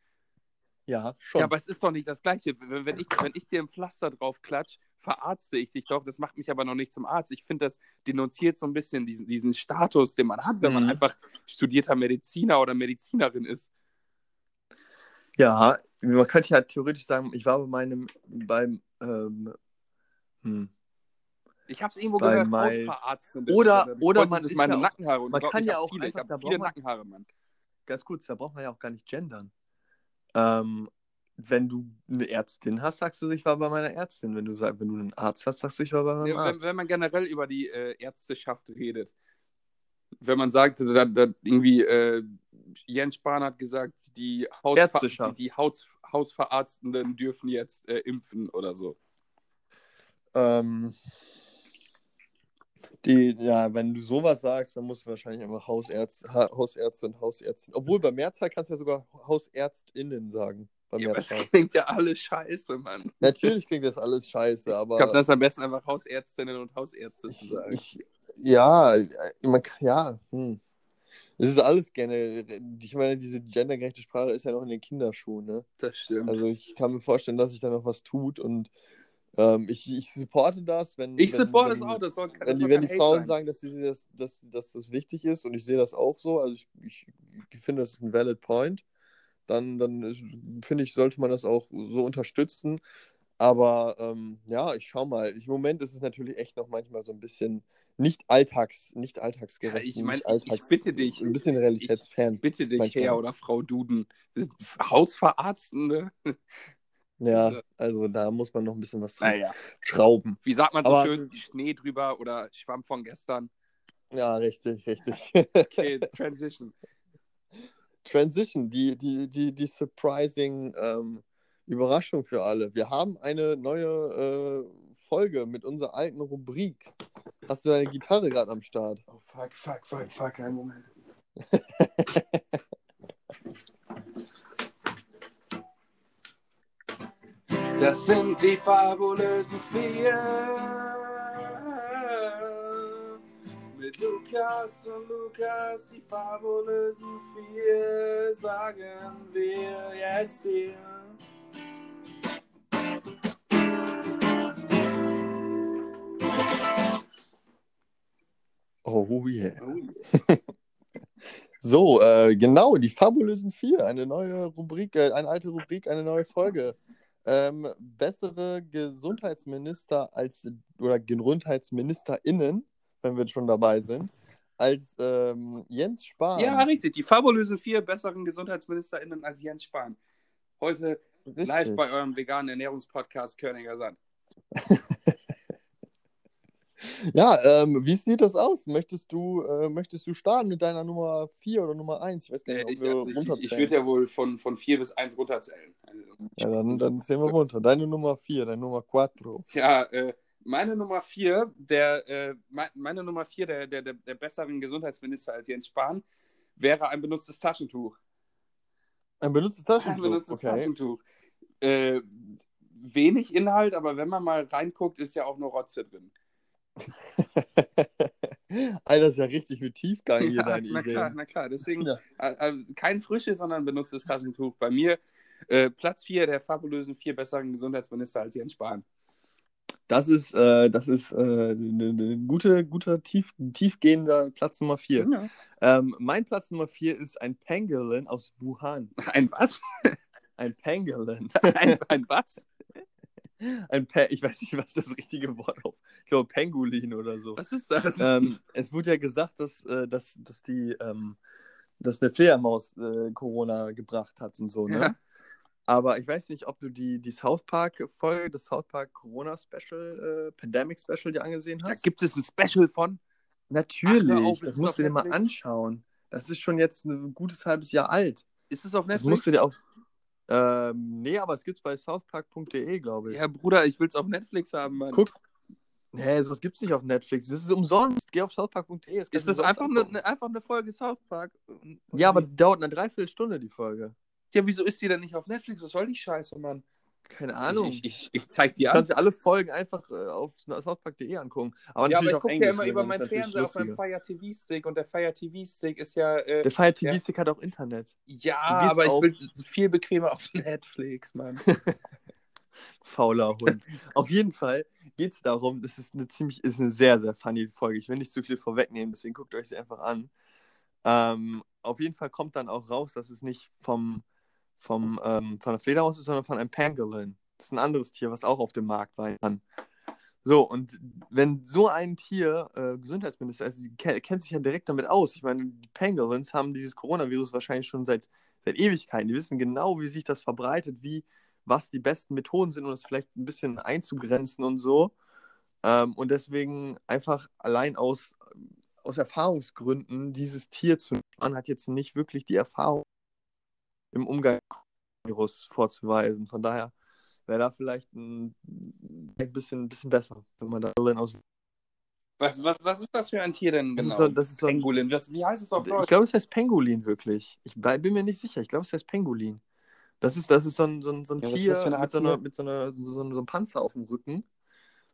Ja, schon. Ja, aber es ist doch nicht das Gleiche. Wenn ich dir ein Pflaster drauf klatsch, verarzte ich dich doch. Das macht mich aber noch nicht zum Arzt. Ich finde, das denunziert so ein bisschen diesen Status, den man hat, wenn man einfach studierter Mediziner oder Medizinerin ist. Ja, man könnte ja theoretisch sagen, ich war bei ich habe es irgendwo gehört, Hausverarztende. Oder man ist meine Nackenhaare. Und man kann ja auch einfach, ich habe viele Nackenhaare, Mann. Ganz kurz, da braucht man ja auch gar nicht gendern. Wenn du eine Ärztin hast, sagst du, ich war bei meiner Ärztin. Wenn du einen Arzt hast, sagst du, ich war bei meinem Arzt. Wenn man generell über die Ärzteschaft redet. Wenn man sagt, dann irgendwie Jens Spahn hat gesagt, die Hausverarztenden dürfen jetzt impfen oder so. Wenn du sowas sagst, dann musst du wahrscheinlich einfach Hausärzte und Hausärztin. Obwohl, bei Mehrzahl kannst du ja sogar HausärztInnen sagen. Ja, das klingt ja alles scheiße, Mann. Natürlich klingt das alles scheiße, aber... Ich glaube, das ist am besten einfach Hausärztinnen und Hausärzte zu sagen. Es ist alles gerne... Ich meine, diese gendergerechte Sprache ist ja noch in den Kinderschuhen, ne? Das stimmt. Also ich kann mir vorstellen, dass sich da noch was tut und ich supporte das, wenn die Frauen sagen, dass das wichtig ist, und ich sehe das auch so, also ich finde, das ist ein valid point, dann finde ich, sollte man das auch so unterstützen, aber ich schau mal, im Moment ist es natürlich echt noch manchmal so ein bisschen nicht alltagsgerecht. Ja, ich bitte dich. Ein bisschen realitätsfern. Ich bitte dich, manchmal. Herr oder Frau Duden, Hausverarztende. Ja, also da muss man noch ein bisschen was dran schrauben. Wie sagt man so schön? Schnee drüber oder Schwamm von gestern? Ja, richtig, richtig. Okay, Transition. Transition, die surprising Überraschung für alle. Wir haben eine neue Folge mit unserer alten Rubrik. Hast du deine Gitarre gerade am Start? Oh, fuck, einen Moment. Das sind die fabulösen 4. Mit Lukas und Lukas, die fabulösen 4, sagen wir jetzt hier. Oh yeah. So, genau, die fabulösen 4, eine neue Rubrik, eine alte Rubrik, eine neue Folge. Bessere Gesundheitsminister oder GesundheitsministerInnen, wenn wir schon dabei sind, als Jens Spahn. Ja, richtig. Die fabulösen 4 besseren GesundheitsministerInnen als Jens Spahn. Heute richtig. Live bei eurem veganen Ernährungspodcast Königersand. Ja, wie sieht das aus? Möchtest du starten mit deiner Nummer 4 oder Nummer 1? Ich weiß gar nicht, ob wir runterzählen. Ich würde ja wohl von 4 bis 1 runterzählen. Also, ja, dann zählen wir runter. Deine Nummer 4, deine Nummer 4. Ja, meine Nummer 4, der besseren Gesundheitsminister als Jens Spahn, wäre ein benutztes Taschentuch. Ein benutztes Taschentuch? Ein benutztes Taschentuch. Wenig Inhalt, aber wenn man mal reinguckt, ist ja auch nur Rotze drin. Alter, das ist ja richtig mit Tiefgang hier, deine Ideen. Na klar, deswegen kein frisches, sondern benutztes Taschentuch. Bei mir Platz 4 der fabulösen 4 besseren Gesundheitsminister als Jens Spahn. Das ist ein guter tiefgehender Platz Nummer 4. Ja. Mein Platz Nummer 4 ist ein Pangolin aus Wuhan. Ein was? Ein Pangolin. Ein was? Ich weiß nicht, was das richtige Wort ist. Ich glaube, Pangolin oder so. Was ist das? Es wurde ja gesagt, dass eine Fledermaus Corona gebracht hat und so, ne? Ja. Aber ich weiß nicht, ob du die South Park-Folge, das South Park Corona-Special, Pandemic-Special dir angesehen hast. Da gibt es ein Special von? Natürlich, das musst du dir mal anschauen. Das ist schon jetzt ein gutes halbes Jahr alt. Ist es auf Netflix? Das musst du dir auf... nee, aber es gibt's bei southpark.de, glaube ich. Ja, Bruder, ich will's auf Netflix haben, Mann. Guck. Nee, sowas gibt's nicht auf Netflix. Das ist umsonst. Geh auf southpark.de. Ist das einfach eine Folge South Park? Ja, aber das dauert eine Dreiviertelstunde, die Folge. Ja, wieso ist die denn nicht auf Netflix? Was soll die Scheiße, Mann? Keine Ahnung. Ich zeig dir an. Du kannst dir alle Folgen einfach auf southpark.de angucken. Aber ja, aber ich gucke ja immer über meinen Fernseher auf meinem Fire TV-Stick und der Fire TV-Stick ist ja... der Fire TV-Stick hat auch Internet. Ja, aber ich will viel bequemer auf Netflix, Mann. Fauler Hund. Auf jeden Fall geht es darum, das ist eine sehr, sehr funny Folge. Ich will nicht zu viel vorwegnehmen, deswegen guckt euch sie einfach an. Auf jeden Fall kommt dann auch raus, dass es nicht von der Fledermaus ist, sondern von einem Pangolin. Das ist ein anderes Tier, was auch auf dem Markt sein kann. So, und wenn so ein Tier Gesundheitsminister ist, also kennt sich ja direkt damit aus. Ich meine, die Pangolins haben dieses Coronavirus wahrscheinlich schon seit Ewigkeiten. Die wissen genau, wie sich das verbreitet, was die besten Methoden sind, um das vielleicht ein bisschen einzugrenzen und so. Und deswegen einfach allein aus Erfahrungsgründen dieses Tier zu nehmen, hat jetzt nicht wirklich die Erfahrung im Umgang mit dem Virus vorzuweisen. Von daher wäre da vielleicht ein bisschen besser, wenn man da aus... Was ist das für ein Tier denn genau? Das ist Pangolin. Wie heißt es auf Deutsch? Ich glaube, es heißt Pangolin wirklich. Ich bin mir nicht sicher. Ich glaube, es heißt Pangolin. Das ist so ein Tier mit so einem Panzer auf dem Rücken.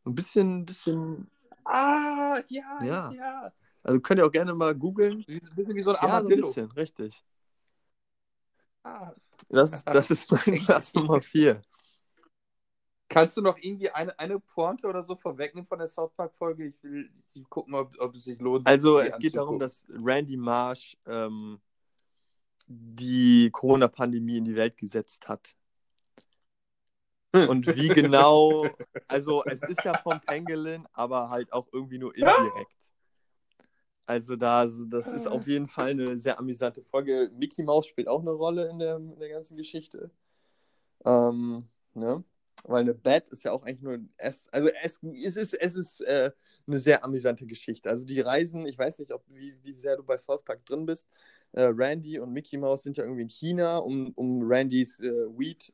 Ein bisschen... Ah, ja. Also könnt ihr auch gerne mal googeln. Ein bisschen wie so ein Armadillo. Ja, so ein bisschen, richtig. Das ist mein Platz Nummer 4. Kannst du noch irgendwie eine Pointe oder so vorwegnehmen von der South Park-Folge? Ich will gucken, ob es sich lohnt. Also es geht darum, dass Randy Marsh die Corona-Pandemie in die Welt gesetzt hat. Und wie genau, also es ist ja vom Pangolin, aber halt auch irgendwie nur indirekt. Also das ist auf jeden Fall eine sehr amüsante Folge. Mickey Mouse spielt auch eine Rolle in der ganzen Geschichte. Ne? Weil eine Bat ist ja auch eigentlich nur ein S. Also es ist eine sehr amüsante Geschichte. Also die Reisen, ich weiß nicht, wie sehr du bei South Park drin bist. Randy und Mickey Mouse sind ja irgendwie in China, um Randys Weed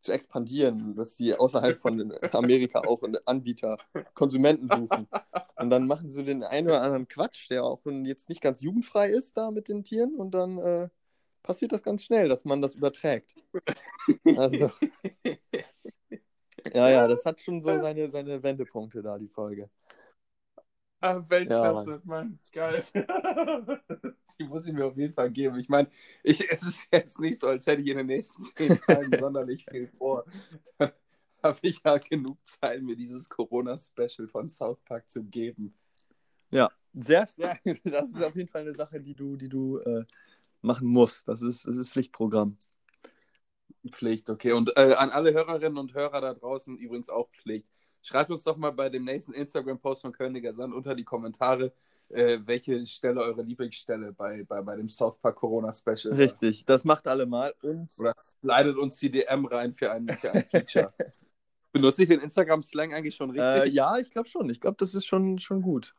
zu expandieren, dass sie außerhalb von Amerika auch Anbieter, Konsumenten suchen. Und dann machen sie den einen oder anderen Quatsch, der auch jetzt nicht ganz jugendfrei ist da mit den Tieren und dann passiert das ganz schnell, dass man das überträgt. Also ja, das hat schon so seine Wendepunkte da, die Folge. Ach, Weltklasse, ja, Mann. Geil. Die muss ich mir auf jeden Fall geben. Ich meine, es ist jetzt nicht so, als hätte ich in den nächsten 10 Tagen sonderlich viel vor. Dann habe ich ja genug Zeit, mir dieses Corona-Special von South Park zu geben. Ja, sehr, sehr. Das ist auf jeden Fall eine Sache, die du machen musst. Das ist Pflichtprogramm. Pflicht, okay. Und an alle Hörerinnen und Hörer da draußen übrigens auch Pflicht. Schreibt uns doch mal bei dem nächsten Instagram-Post von Königersand unter die Kommentare, welche Stelle eure Lieblingsstelle bei dem South Park Corona-Special war. Richtig, das macht alle mal. Oder slidet uns die DM rein für ein Feature. Benutze ich den Instagram-Slang eigentlich schon richtig? Ja, ich glaube schon. Ich glaube, das ist schon gut.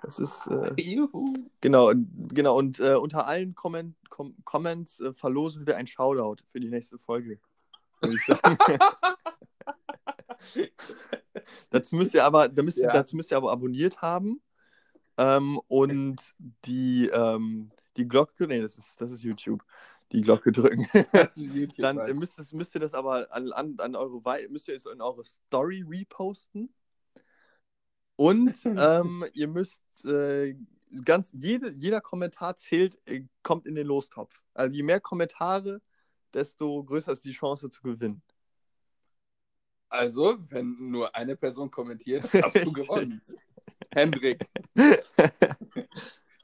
Das ist Juhu. Genau. Und unter allen Comments verlosen wir ein Shoutout für die nächste Folge. Würde ich sagen. Dazu müsst ihr aber abonniert haben. Und die Glocke, das ist YouTube. Die Glocke drücken. Das ist YouTube, dann halt. müsst ihr das aber in eure Story reposten. Und ihr müsst jeder Kommentar kommt in den Lostopf. Also je mehr Kommentare, desto größer ist die Chance zu gewinnen. Also, wenn nur eine Person kommentiert, hast du gewonnen. Hendrik.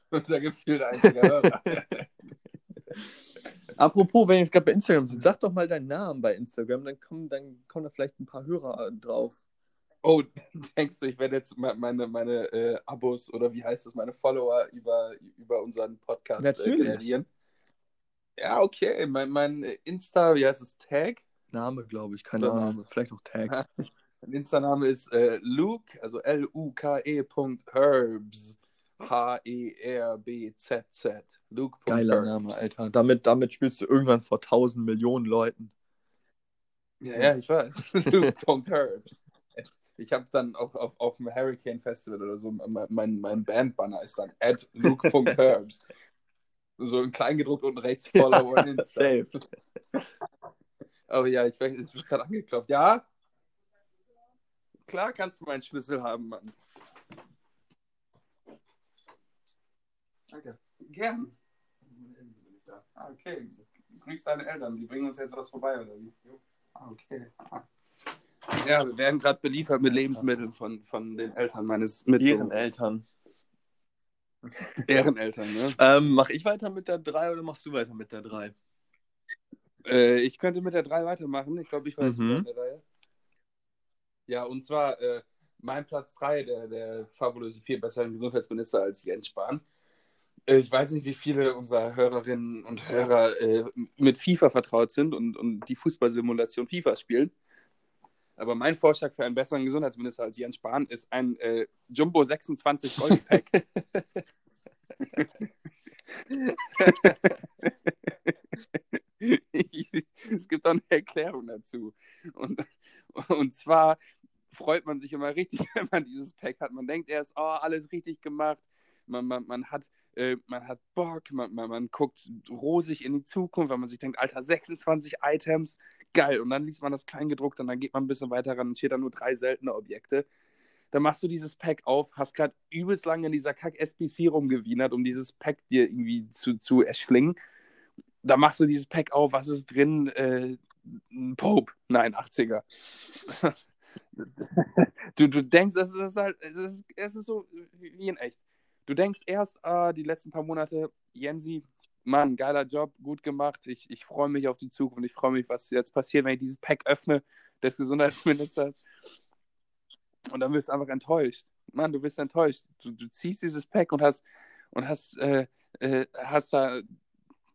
Unser gefühlter einziger Hörer. Apropos, wenn wir jetzt gerade bei Instagram sind, sag doch mal deinen Namen bei Instagram, dann kommen da vielleicht ein paar Hörer drauf. Oh, denkst du, ich werde jetzt meine Abos oder wie heißt das, meine Follower über unseren Podcast generieren? Ja, okay. Mein Insta, wie heißt es? Tag? Name, glaube ich, keine Ahnung. Vielleicht auch Tag. Mein Insta-Name ist Luke, also Luke.Herbs. Herbz. Luke. Geiler Name, Alter. Damit spielst du irgendwann vor 1000 Millionen Leuten. Ja, ich weiß. Luke.Herbs. Ich habe dann auch auf dem Hurricane Festival oder so, mein Bandbanner ist dann @Luke.Herbs. So ein Kleingedruckt unten rechts Follower in Insta. Safe. Aber ja, ich weiß, es wird gerade angeklopft. Ja? Klar kannst du meinen Schlüssel haben, Mann. Danke. Gern. Ah, okay. Grüß deine Eltern. Die bringen uns jetzt was vorbei, oder wie? Ah, okay. Ja, wir werden gerade beliefert mit Lebensmitteln von den Eltern meines Mitbewohners. Deren Eltern. Okay. Deren Eltern, ne? Mach ich weiter mit der 3 oder machst du weiter mit der 3? Ich könnte mit der 3 weitermachen. Ich glaube, ich war jetzt mit der 3. Ja, und zwar mein Platz 3, der fabulöse 4 besseren Gesundheitsminister als Jens Spahn. Ich weiß nicht, wie viele unserer Hörerinnen und Hörer mit FIFA vertraut sind und die Fußballsimulation FIFA spielen. Aber mein Vorschlag für einen besseren Gesundheitsminister als Jens Spahn ist ein Jumbo 26 Euro Pack. Es gibt auch eine Erklärung dazu. Und zwar freut man sich immer richtig, wenn man dieses Pack hat. Man denkt erst, alles richtig gemacht. Man hat Bock, man guckt rosig in die Zukunft, weil man sich denkt, Alter, 26 Items, geil. Und dann liest man das Kleingedruckte und dann geht man ein bisschen weiter ran und steht da nur 3 seltene Objekte. Dann machst du dieses Pack auf, hast gerade übelst lange in dieser Kack-SBC rumgewienert, um dieses Pack dir irgendwie zu erschlingen. Dann machst du dieses Pack auf, was ist drin? Ein Pope, nein, 80er. Du denkst, es ist so wie in echt. Du denkst erst, die letzten paar Monate, Jensi, Mann, geiler Job, gut gemacht, ich freue mich auf die Zukunft, ich freue mich, was jetzt passiert, wenn ich dieses Pack öffne, des Gesundheitsministers. Und dann wirst du einfach enttäuscht. Mann, du wirst enttäuscht. Du ziehst dieses Pack und hast da,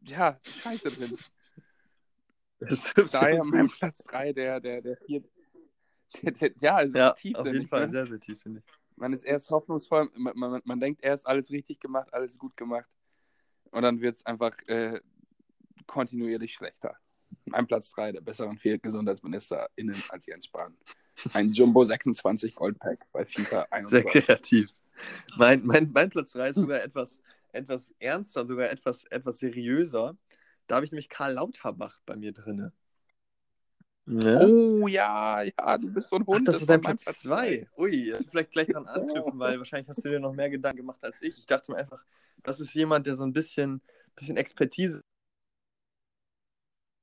ja, Scheiße drin. Daher mein Platz 3, der 4. Ja, tiefsinnig. Auf jeden Fall, ne? Sehr, sehr tiefsinnig. Man ist erst hoffnungsvoll, man denkt erst, alles richtig gemacht, alles gut gemacht und dann wird es einfach kontinuierlich schlechter. Mein Platz 3, der besseren 4 GesundheitsministerInnen als Jens Spahn. Ein Jumbo 26 Goldpack bei FIFA 21. Sehr kreativ. Mein Platz 3 ist sogar etwas ernster, sogar etwas seriöser. Da habe ich nämlich Karl Lauterbach bei mir drin. Ja. Oh, ja, du bist so ein Hund. Ach, das ist dein Platz 2. Ui, jetzt vielleicht gleich dran anknüpfen, weil wahrscheinlich hast du dir noch mehr Gedanken gemacht als ich. Ich dachte mir einfach, das ist jemand, der so ein bisschen Expertise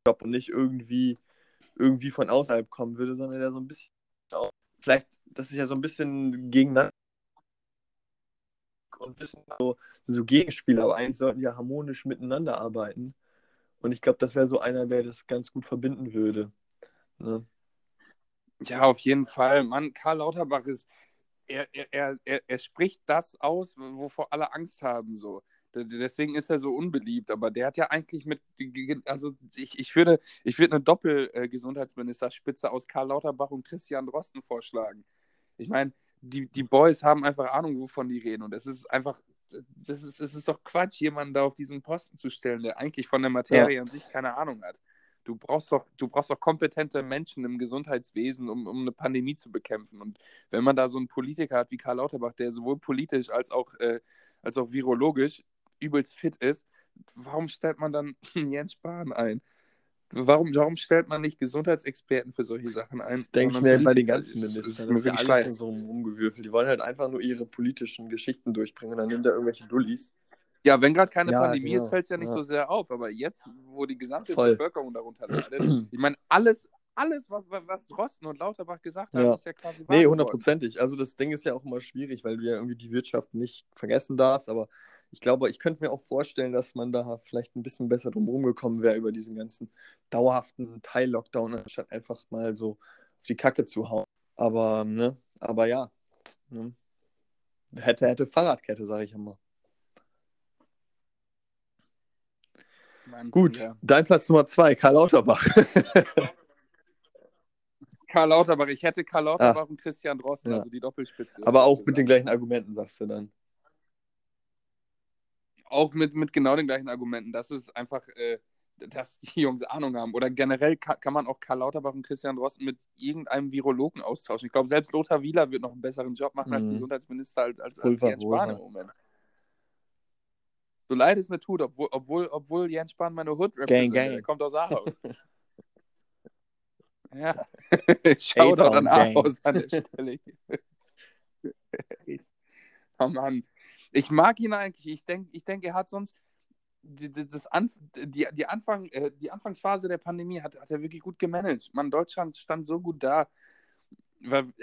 und nicht irgendwie von außerhalb kommen würde, sondern der so ein bisschen vielleicht, das ist ja so ein bisschen gegeneinander und ein bisschen so Gegenspieler, aber eigentlich sollten die ja harmonisch miteinander arbeiten. Und ich glaube, das wäre so einer, der das ganz gut verbinden würde. Ne? Ja, auf jeden Fall. Mann, Karl Lauterbach ist, er spricht das aus, wovor alle Angst haben. So. Deswegen ist er so unbeliebt, aber der hat ja eigentlich mit, also ich würde eine Doppel-Gesundheitsministerspitze aus Karl Lauterbach und Christian Drosten vorschlagen. Ich meine, die Boys haben einfach Ahnung, wovon die reden, und es ist doch Quatsch, jemanden da auf diesen Posten zu stellen, der eigentlich von der Materie an sich keine Ahnung hat. Du brauchst doch kompetente Menschen im Gesundheitswesen, um eine Pandemie zu bekämpfen. Und wenn man da so einen Politiker hat wie Karl Lauterbach, der sowohl politisch als auch virologisch übelst fit ist, warum stellt man dann Jens Spahn ein? Warum stellt man nicht Gesundheitsexperten für solche Sachen ein? Das denke ich mir bei den ganzen Ministern. Das ist ja alles so rumgewürfelt. Die wollen halt einfach nur ihre politischen Geschichten durchbringen und dann nimmt da irgendwelche Dullis. Ja, wenn gerade keine Pandemie ist, fällt es ja nicht so sehr auf. Aber jetzt, wo die gesamte Bevölkerung darunter leidet, ich meine, alles, was Rosten und Lauterbach gesagt haben, ist ja quasi wahr. Nee, hundertprozentig. Also das Ding ist ja auch immer schwierig, weil du ja irgendwie die Wirtschaft nicht vergessen darfst. Aber ich glaube, ich könnte mir auch vorstellen, dass man da vielleicht ein bisschen besser drum rumgekommen wäre über diesen ganzen dauerhaften Teil-Lockdown, anstatt einfach mal so auf die Kacke zu hauen. Aber, ne? Aber ja. Ne? Hätte Fahrradkette, sage ich immer. Mann, gut, dein Platz Nummer 2, Karl Lauterbach. Karl Lauterbach, ich hätte Karl Lauterbach und Christian Drosten, also die Doppelspitze. Aber auch mit den gleichen Argumenten, sagst du dann. Auch mit genau den gleichen Argumenten, dass es einfach, dass die Jungs Ahnung haben. Oder generell kann man auch Karl Lauterbach und Christian Drosten mit irgendeinem Virologen austauschen. Ich glaube, selbst Lothar Wieler wird noch einen besseren Job machen als Gesundheitsminister, als Jens Spahn im Moment. So leid es mir tut, obwohl Jens Spahn meine Hood repräsentiert. Er kommt aus Ahaus. Ja, schau doch an Ahaus an der Stelle. Oh Mann. Ich mag ihn eigentlich. Ich denke, er hat sonst die Anfangsphase der Pandemie hat er wirklich gut gemanagt. Man, Deutschland stand so gut da.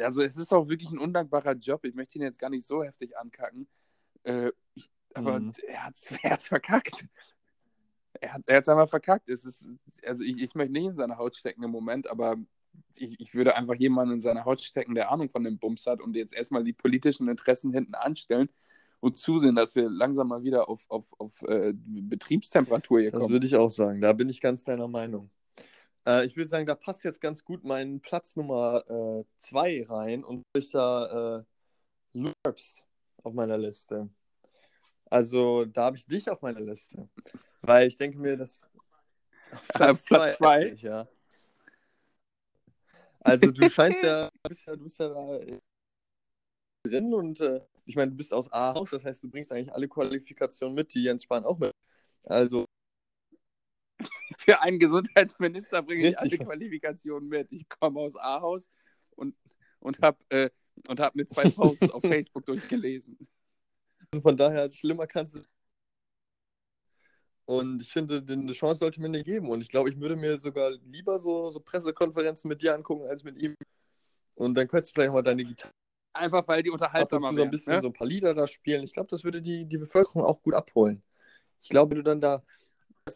Also es ist auch wirklich ein undankbarer Job. Ich möchte ihn jetzt gar nicht so heftig ankacken. Aber er hat's verkackt. Er hat's einmal verkackt. Es ist, also ich möchte nicht in seine Haut stecken im Moment, aber ich würde einfach jemanden in seine Haut stecken, der Ahnung von dem Bums hat, und jetzt erstmal die politischen Interessen hinten anstellen und zusehen, dass wir langsam mal wieder auf Betriebstemperatur hier kommen. Das würde ich auch sagen. Da bin ich ganz deiner Meinung. Ich würde sagen, da passt jetzt ganz gut mein Platz Nummer 2 rein, und ich da Luke.Herbs auf meiner Liste. Also, da habe ich dich auf meiner Liste. Weil ich denke mir, dass. Platz 2. Ja. Also, du scheinst ja. Du bist ja da drin, und ich meine, du bist aus Ahaus, das heißt, du bringst eigentlich alle Qualifikationen mit, die Jens Spahn auch mit. Also. Für einen Gesundheitsminister bringe ich alle Qualifikationen mit. Ich komme aus Ahaus und habe mir 2 Posts auf Facebook durchgelesen. Von daher, schlimmer kannst du. Und ich finde, eine Chance sollte man dir geben. Und ich glaube, ich würde mir sogar lieber so Pressekonferenzen mit dir angucken, als mit ihm. Und dann könntest du vielleicht mal deine Gitarre. Einfach, weil die unterhaltsamer werden. So ein bisschen, ne? So ein paar Lieder da spielen. Ich glaube, das würde die Bevölkerung auch gut abholen. Ich glaube, wenn du dann da,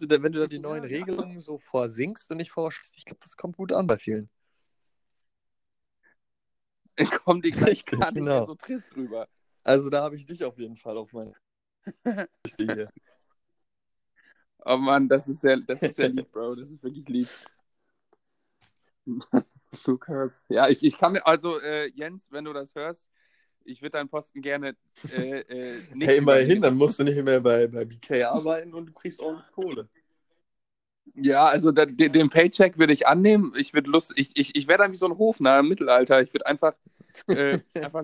wenn du da die neuen Regelungen so vorsingst und nicht vorschlägst, ich glaube, das kommt gut an bei vielen. Dann kommen die gleich gar nicht mehr so trist drüber. Also da habe ich dich auf jeden Fall auf meine Liste hier. Oh Mann, das ist ja lieb, Bro. Das ist wirklich lieb. Luke.Herbs. Ja, ich kann mir, also Jens, wenn du das hörst, ich würde deinen Posten gerne nicht. Hey, immerhin, dann musst du nicht mehr bei BK arbeiten und du kriegst ordentlich Kohle. Ja, also den Paycheck würde ich annehmen. Ich wäre dann wie so ein Hofnarr im Mittelalter. Ich würde einfach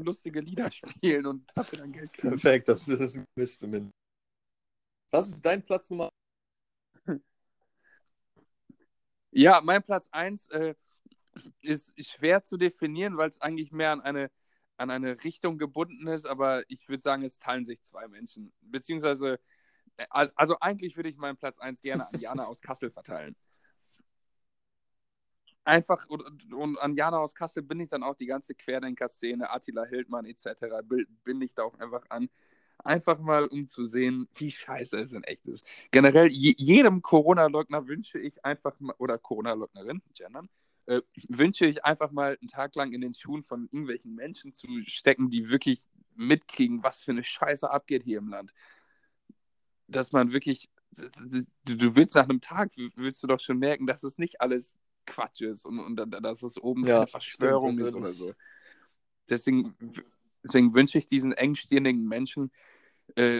lustige Lieder spielen und dafür dann Geld kriegen. Perfekt, das ist ein Mist. Was ist dein Platz Nummer? Ja, mein Platz 1 ist schwer zu definieren, weil es eigentlich mehr an eine Richtung gebunden ist, aber ich würde sagen, es teilen sich 2 Menschen. Beziehungsweise, also eigentlich würde ich meinen Platz 1 gerne an Jana aus Kassel verteilen. Einfach, und an Jana aus Kassel bin ich dann auch die ganze Querdenker-Szene, Attila Hildmann etc., bin ich da auch einfach an. Einfach mal, um zu sehen, wie scheiße es in echt ist. Generell, jedem Corona-Leugner wünsche ich einfach mal, oder Corona-Leugnerin, gendern, wünsche ich einfach mal einen Tag lang in den Schuhen von irgendwelchen Menschen zu stecken, die wirklich mitkriegen, was für eine Scheiße abgeht hier im Land. dass man wirklich, du willst nach einem Tag, willst du doch schon merken, dass es nicht alles Quatsch ist und dass es oben eine Verschwörung ist oder so. Deswegen wünsche ich diesen engstirnigen Menschen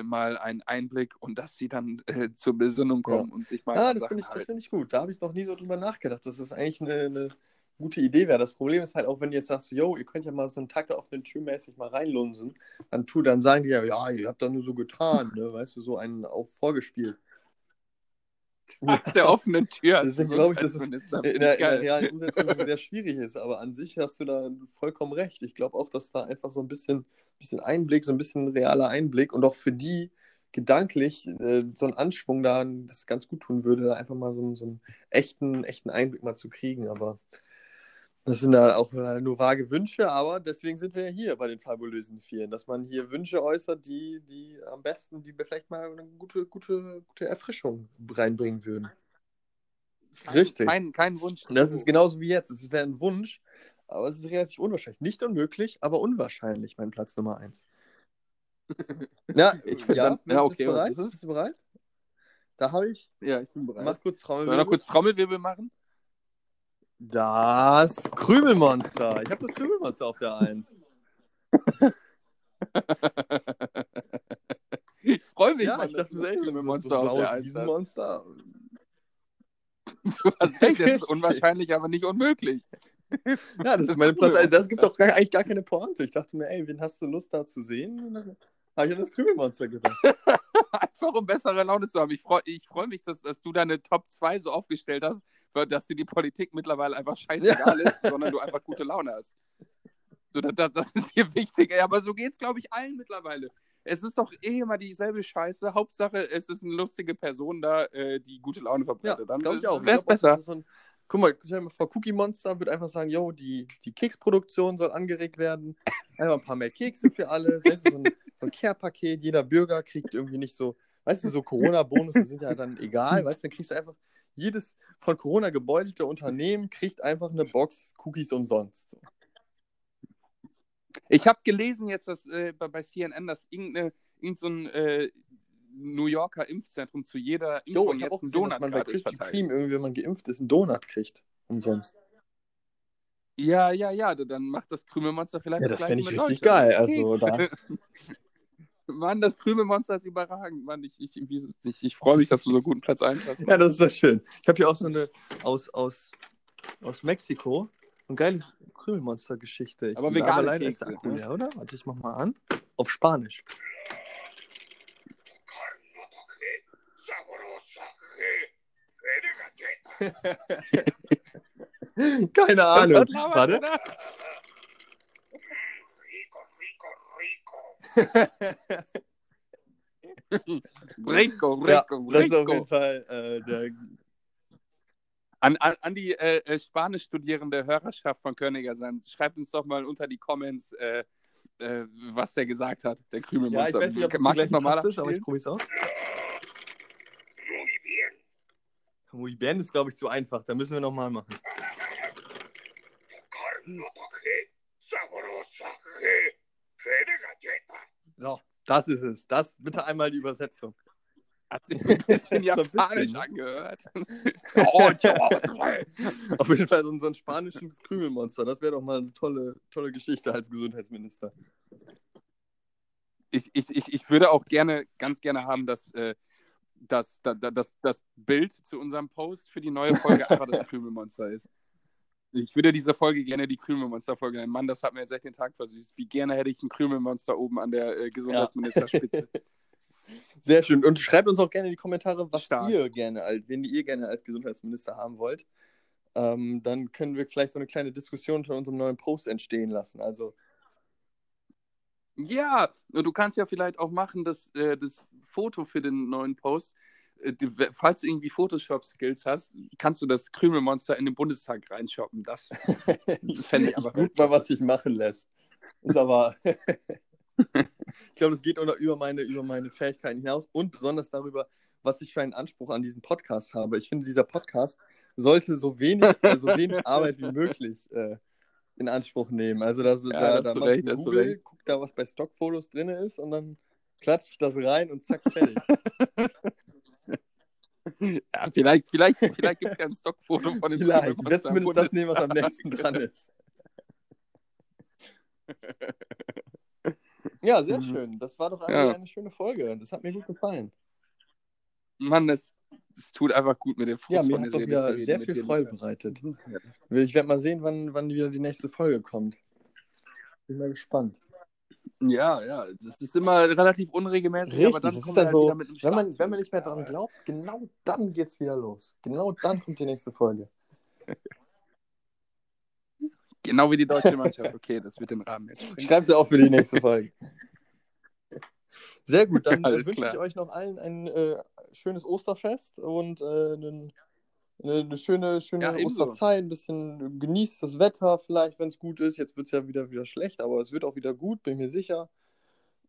mal einen Einblick und dass sie dann zur Besinnung kommen und sich mal Sachen halten. Das finde ich gut. Da habe ich noch nie so drüber nachgedacht, dass das eigentlich eine gute Idee wäre. Das Problem ist halt auch, wenn du jetzt sagst, yo, ihr könnt ja mal so einen Tag da auf den Tür-mäßig mal reinlunsen, dann sagen die ja, ihr habt da nur so getan, ne? Weißt du, so einen auf vorgespielt. Tag der offenen Tür. Deswegen glaube ich, dass es in der realen Umsetzung sehr schwierig ist, aber an sich hast du da vollkommen recht. Ich glaube auch, dass da einfach so ein bisschen Einblick, so ein bisschen realer Einblick und auch für die gedanklich so ein Anschwung da, das ganz gut tun würde, da einfach mal so einen echten Einblick mal zu kriegen, aber das sind da auch nur vage Wünsche, aber deswegen sind wir ja hier bei den fabulösen Vieren, dass man hier Wünsche äußert, die am besten, die vielleicht mal eine gute Erfrischung reinbringen würden. Richtig. Kein Wunsch. Das ist genauso wie jetzt. Es wäre ein Wunsch, aber es ist relativ unwahrscheinlich. Nicht unmöglich, aber unwahrscheinlich, mein Platz Nummer 1. Okay. Bist du bereit? Da habe ich. Ja, ich bin bereit. Mach kurz Trommelwirbel. Soll ich noch kurz Trommelwirbel machen? Das Krümelmonster. Ich habe das Krümelmonster auf der 1. Ich freue mich. Ja, ich dachte, das ist Krümelmonster so auf der 1. Monster. Du hast recht, das ist unwahrscheinlich, aber nicht unmöglich. Ja, das ist meine Platz 1. Das gibt es auch eigentlich gar keine Pointe. Ich dachte mir, wen hast du Lust da zu sehen? Habe ich an das Krümelmonster gedacht. Einfach um bessere Laune zu haben. Ich freu mich, dass du deine Top 2 so aufgestellt hast, dass dir die Politik mittlerweile einfach scheißegal ist, sondern du einfach gute Laune hast. So, das ist dir wichtig. Aber so geht's, glaube ich, allen mittlerweile. Es ist doch immer dieselbe Scheiße. Hauptsache, es ist eine lustige Person da, die gute Laune verbreitet. Ja, glaube ich auch. Wär's besser. Guck mal, Frau Cookie Monster würde einfach sagen, yo, die Keksproduktion soll angeregt werden. Einfach ein paar mehr Kekse für alle. Weißt du, so ein Care-Paket. Jeder Bürger kriegt irgendwie nicht so, weißt du, so Corona-Bonus, die sind ja dann egal. Weißt du, dann kriegst du einfach jedes von Corona gebeutelte Unternehmen kriegt einfach eine Box Cookies umsonst. Ich habe gelesen jetzt, dass bei CNN, dass irgendein New Yorker Impfzentrum zu jeder Impfung jetzt einen Donut gratis verteilt. Irgendwie, wenn man geimpft ist, einen Donut kriegt umsonst. Ja, dann macht das Krümelmonster vielleicht. Ja, das fände ich richtig geil. Also da... Mann, das Krümelmonster ist überragend, Mann. Ich freue mich, dass du so einen guten Platz 1 hast. Ja, das ist doch schön. Ich habe hier auch so eine aus Mexiko. Ein geiles Krümelmonster-Geschichte. Aber vegane Kekse, ne? Oder? Warte, ich mach mal an. Auf Spanisch. Keine Ahnung. Warte. Rico. Das ist auf jeden Fall der... An die Spanisch studierende Hörerschaft von Königersand, schreibt uns doch mal unter die Comments, was der gesagt hat, der Krümelmonster. Ja, ich weiß nicht, ob es gleich normal ist, aber ich probiere es aus. Muy bien ist, glaube ich, zu einfach. Da müssen wir nochmal machen. So, das ist es. Das bitte einmal die Übersetzung. Hat sich ein bisschen japanisch angehört. Auf jeden Fall so ein spanisches Krümelmonster. Das wäre doch mal eine tolle Geschichte als Gesundheitsminister. Ich würde auch ganz gerne haben, dass das Bild zu unserem Post für die neue Folge einfach das Krümelmonster ist. Ich würde diese Folge gerne die Krümelmonster-Folge nennen. Mann, das hat mir jetzt echt den Tag versüßt. Wie gerne hätte ich ein Krümelmonster oben an der Gesundheitsministerspitze. Sehr schön. Und schreibt uns auch gerne in die Kommentare, wen ihr gerne als Gesundheitsminister haben wollt. Dann können wir vielleicht so eine kleine Diskussion unter unserem neuen Post entstehen lassen. Also. Ja, du kannst ja vielleicht auch machen, dass das Foto für den neuen Post. Falls du irgendwie Photoshop-Skills hast, kannst du das Krümelmonster in den Bundestag reinshoppen. Das fände ich aber gut, mal was sich machen lässt. Ist aber... ich glaube, das geht über meine Fähigkeiten hinaus und besonders darüber, was ich für einen Anspruch an diesen Podcast habe. Ich finde, dieser Podcast sollte so wenig Arbeit wie möglich in Anspruch nehmen. Also, da macht Google, guckt da, was bei Stockfotos drin ist und dann klatsche ich das rein und zack, fertig. Vielleicht gibt es ja ein Stockfoto von dem. Vielleicht. Ich werde zumindest das nehmen, was am nächsten dran ist. Ja, sehr schön. Das war doch eigentlich eine schöne Folge. Das hat mir gut gefallen. Mann, das tut einfach gut mit dem Fuß. Ja, mir hat es auch wieder sehr viel Freude bereitet. Ich werde mal sehen, wann wieder die nächste Folge kommt. Bin mal gespannt. Ja, das ist immer relativ unregelmäßig. Richtig, aber dann kommt dann so, wieder mit dem wenn man nicht mehr daran glaubt, genau dann geht's wieder los. Genau dann kommt die nächste Folge. Genau wie die deutsche Mannschaft. Okay, das wird im Rahmen jetzt. Schreib's ja auch für die nächste Folge. Sehr gut, dann wünsche ich euch noch allen ein schönes Osterfest und eine schöne Osterzeit, ein bisschen genießt das Wetter vielleicht, wenn es gut ist. Jetzt wird es ja wieder schlecht, aber es wird auch wieder gut, bin mir sicher.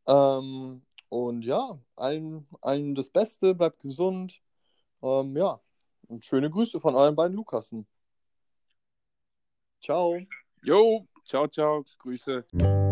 Und ja, allen das Beste, bleibt gesund. Und schöne Grüße von euren beiden Lukasen. Ciao. Jo, ciao, Grüße.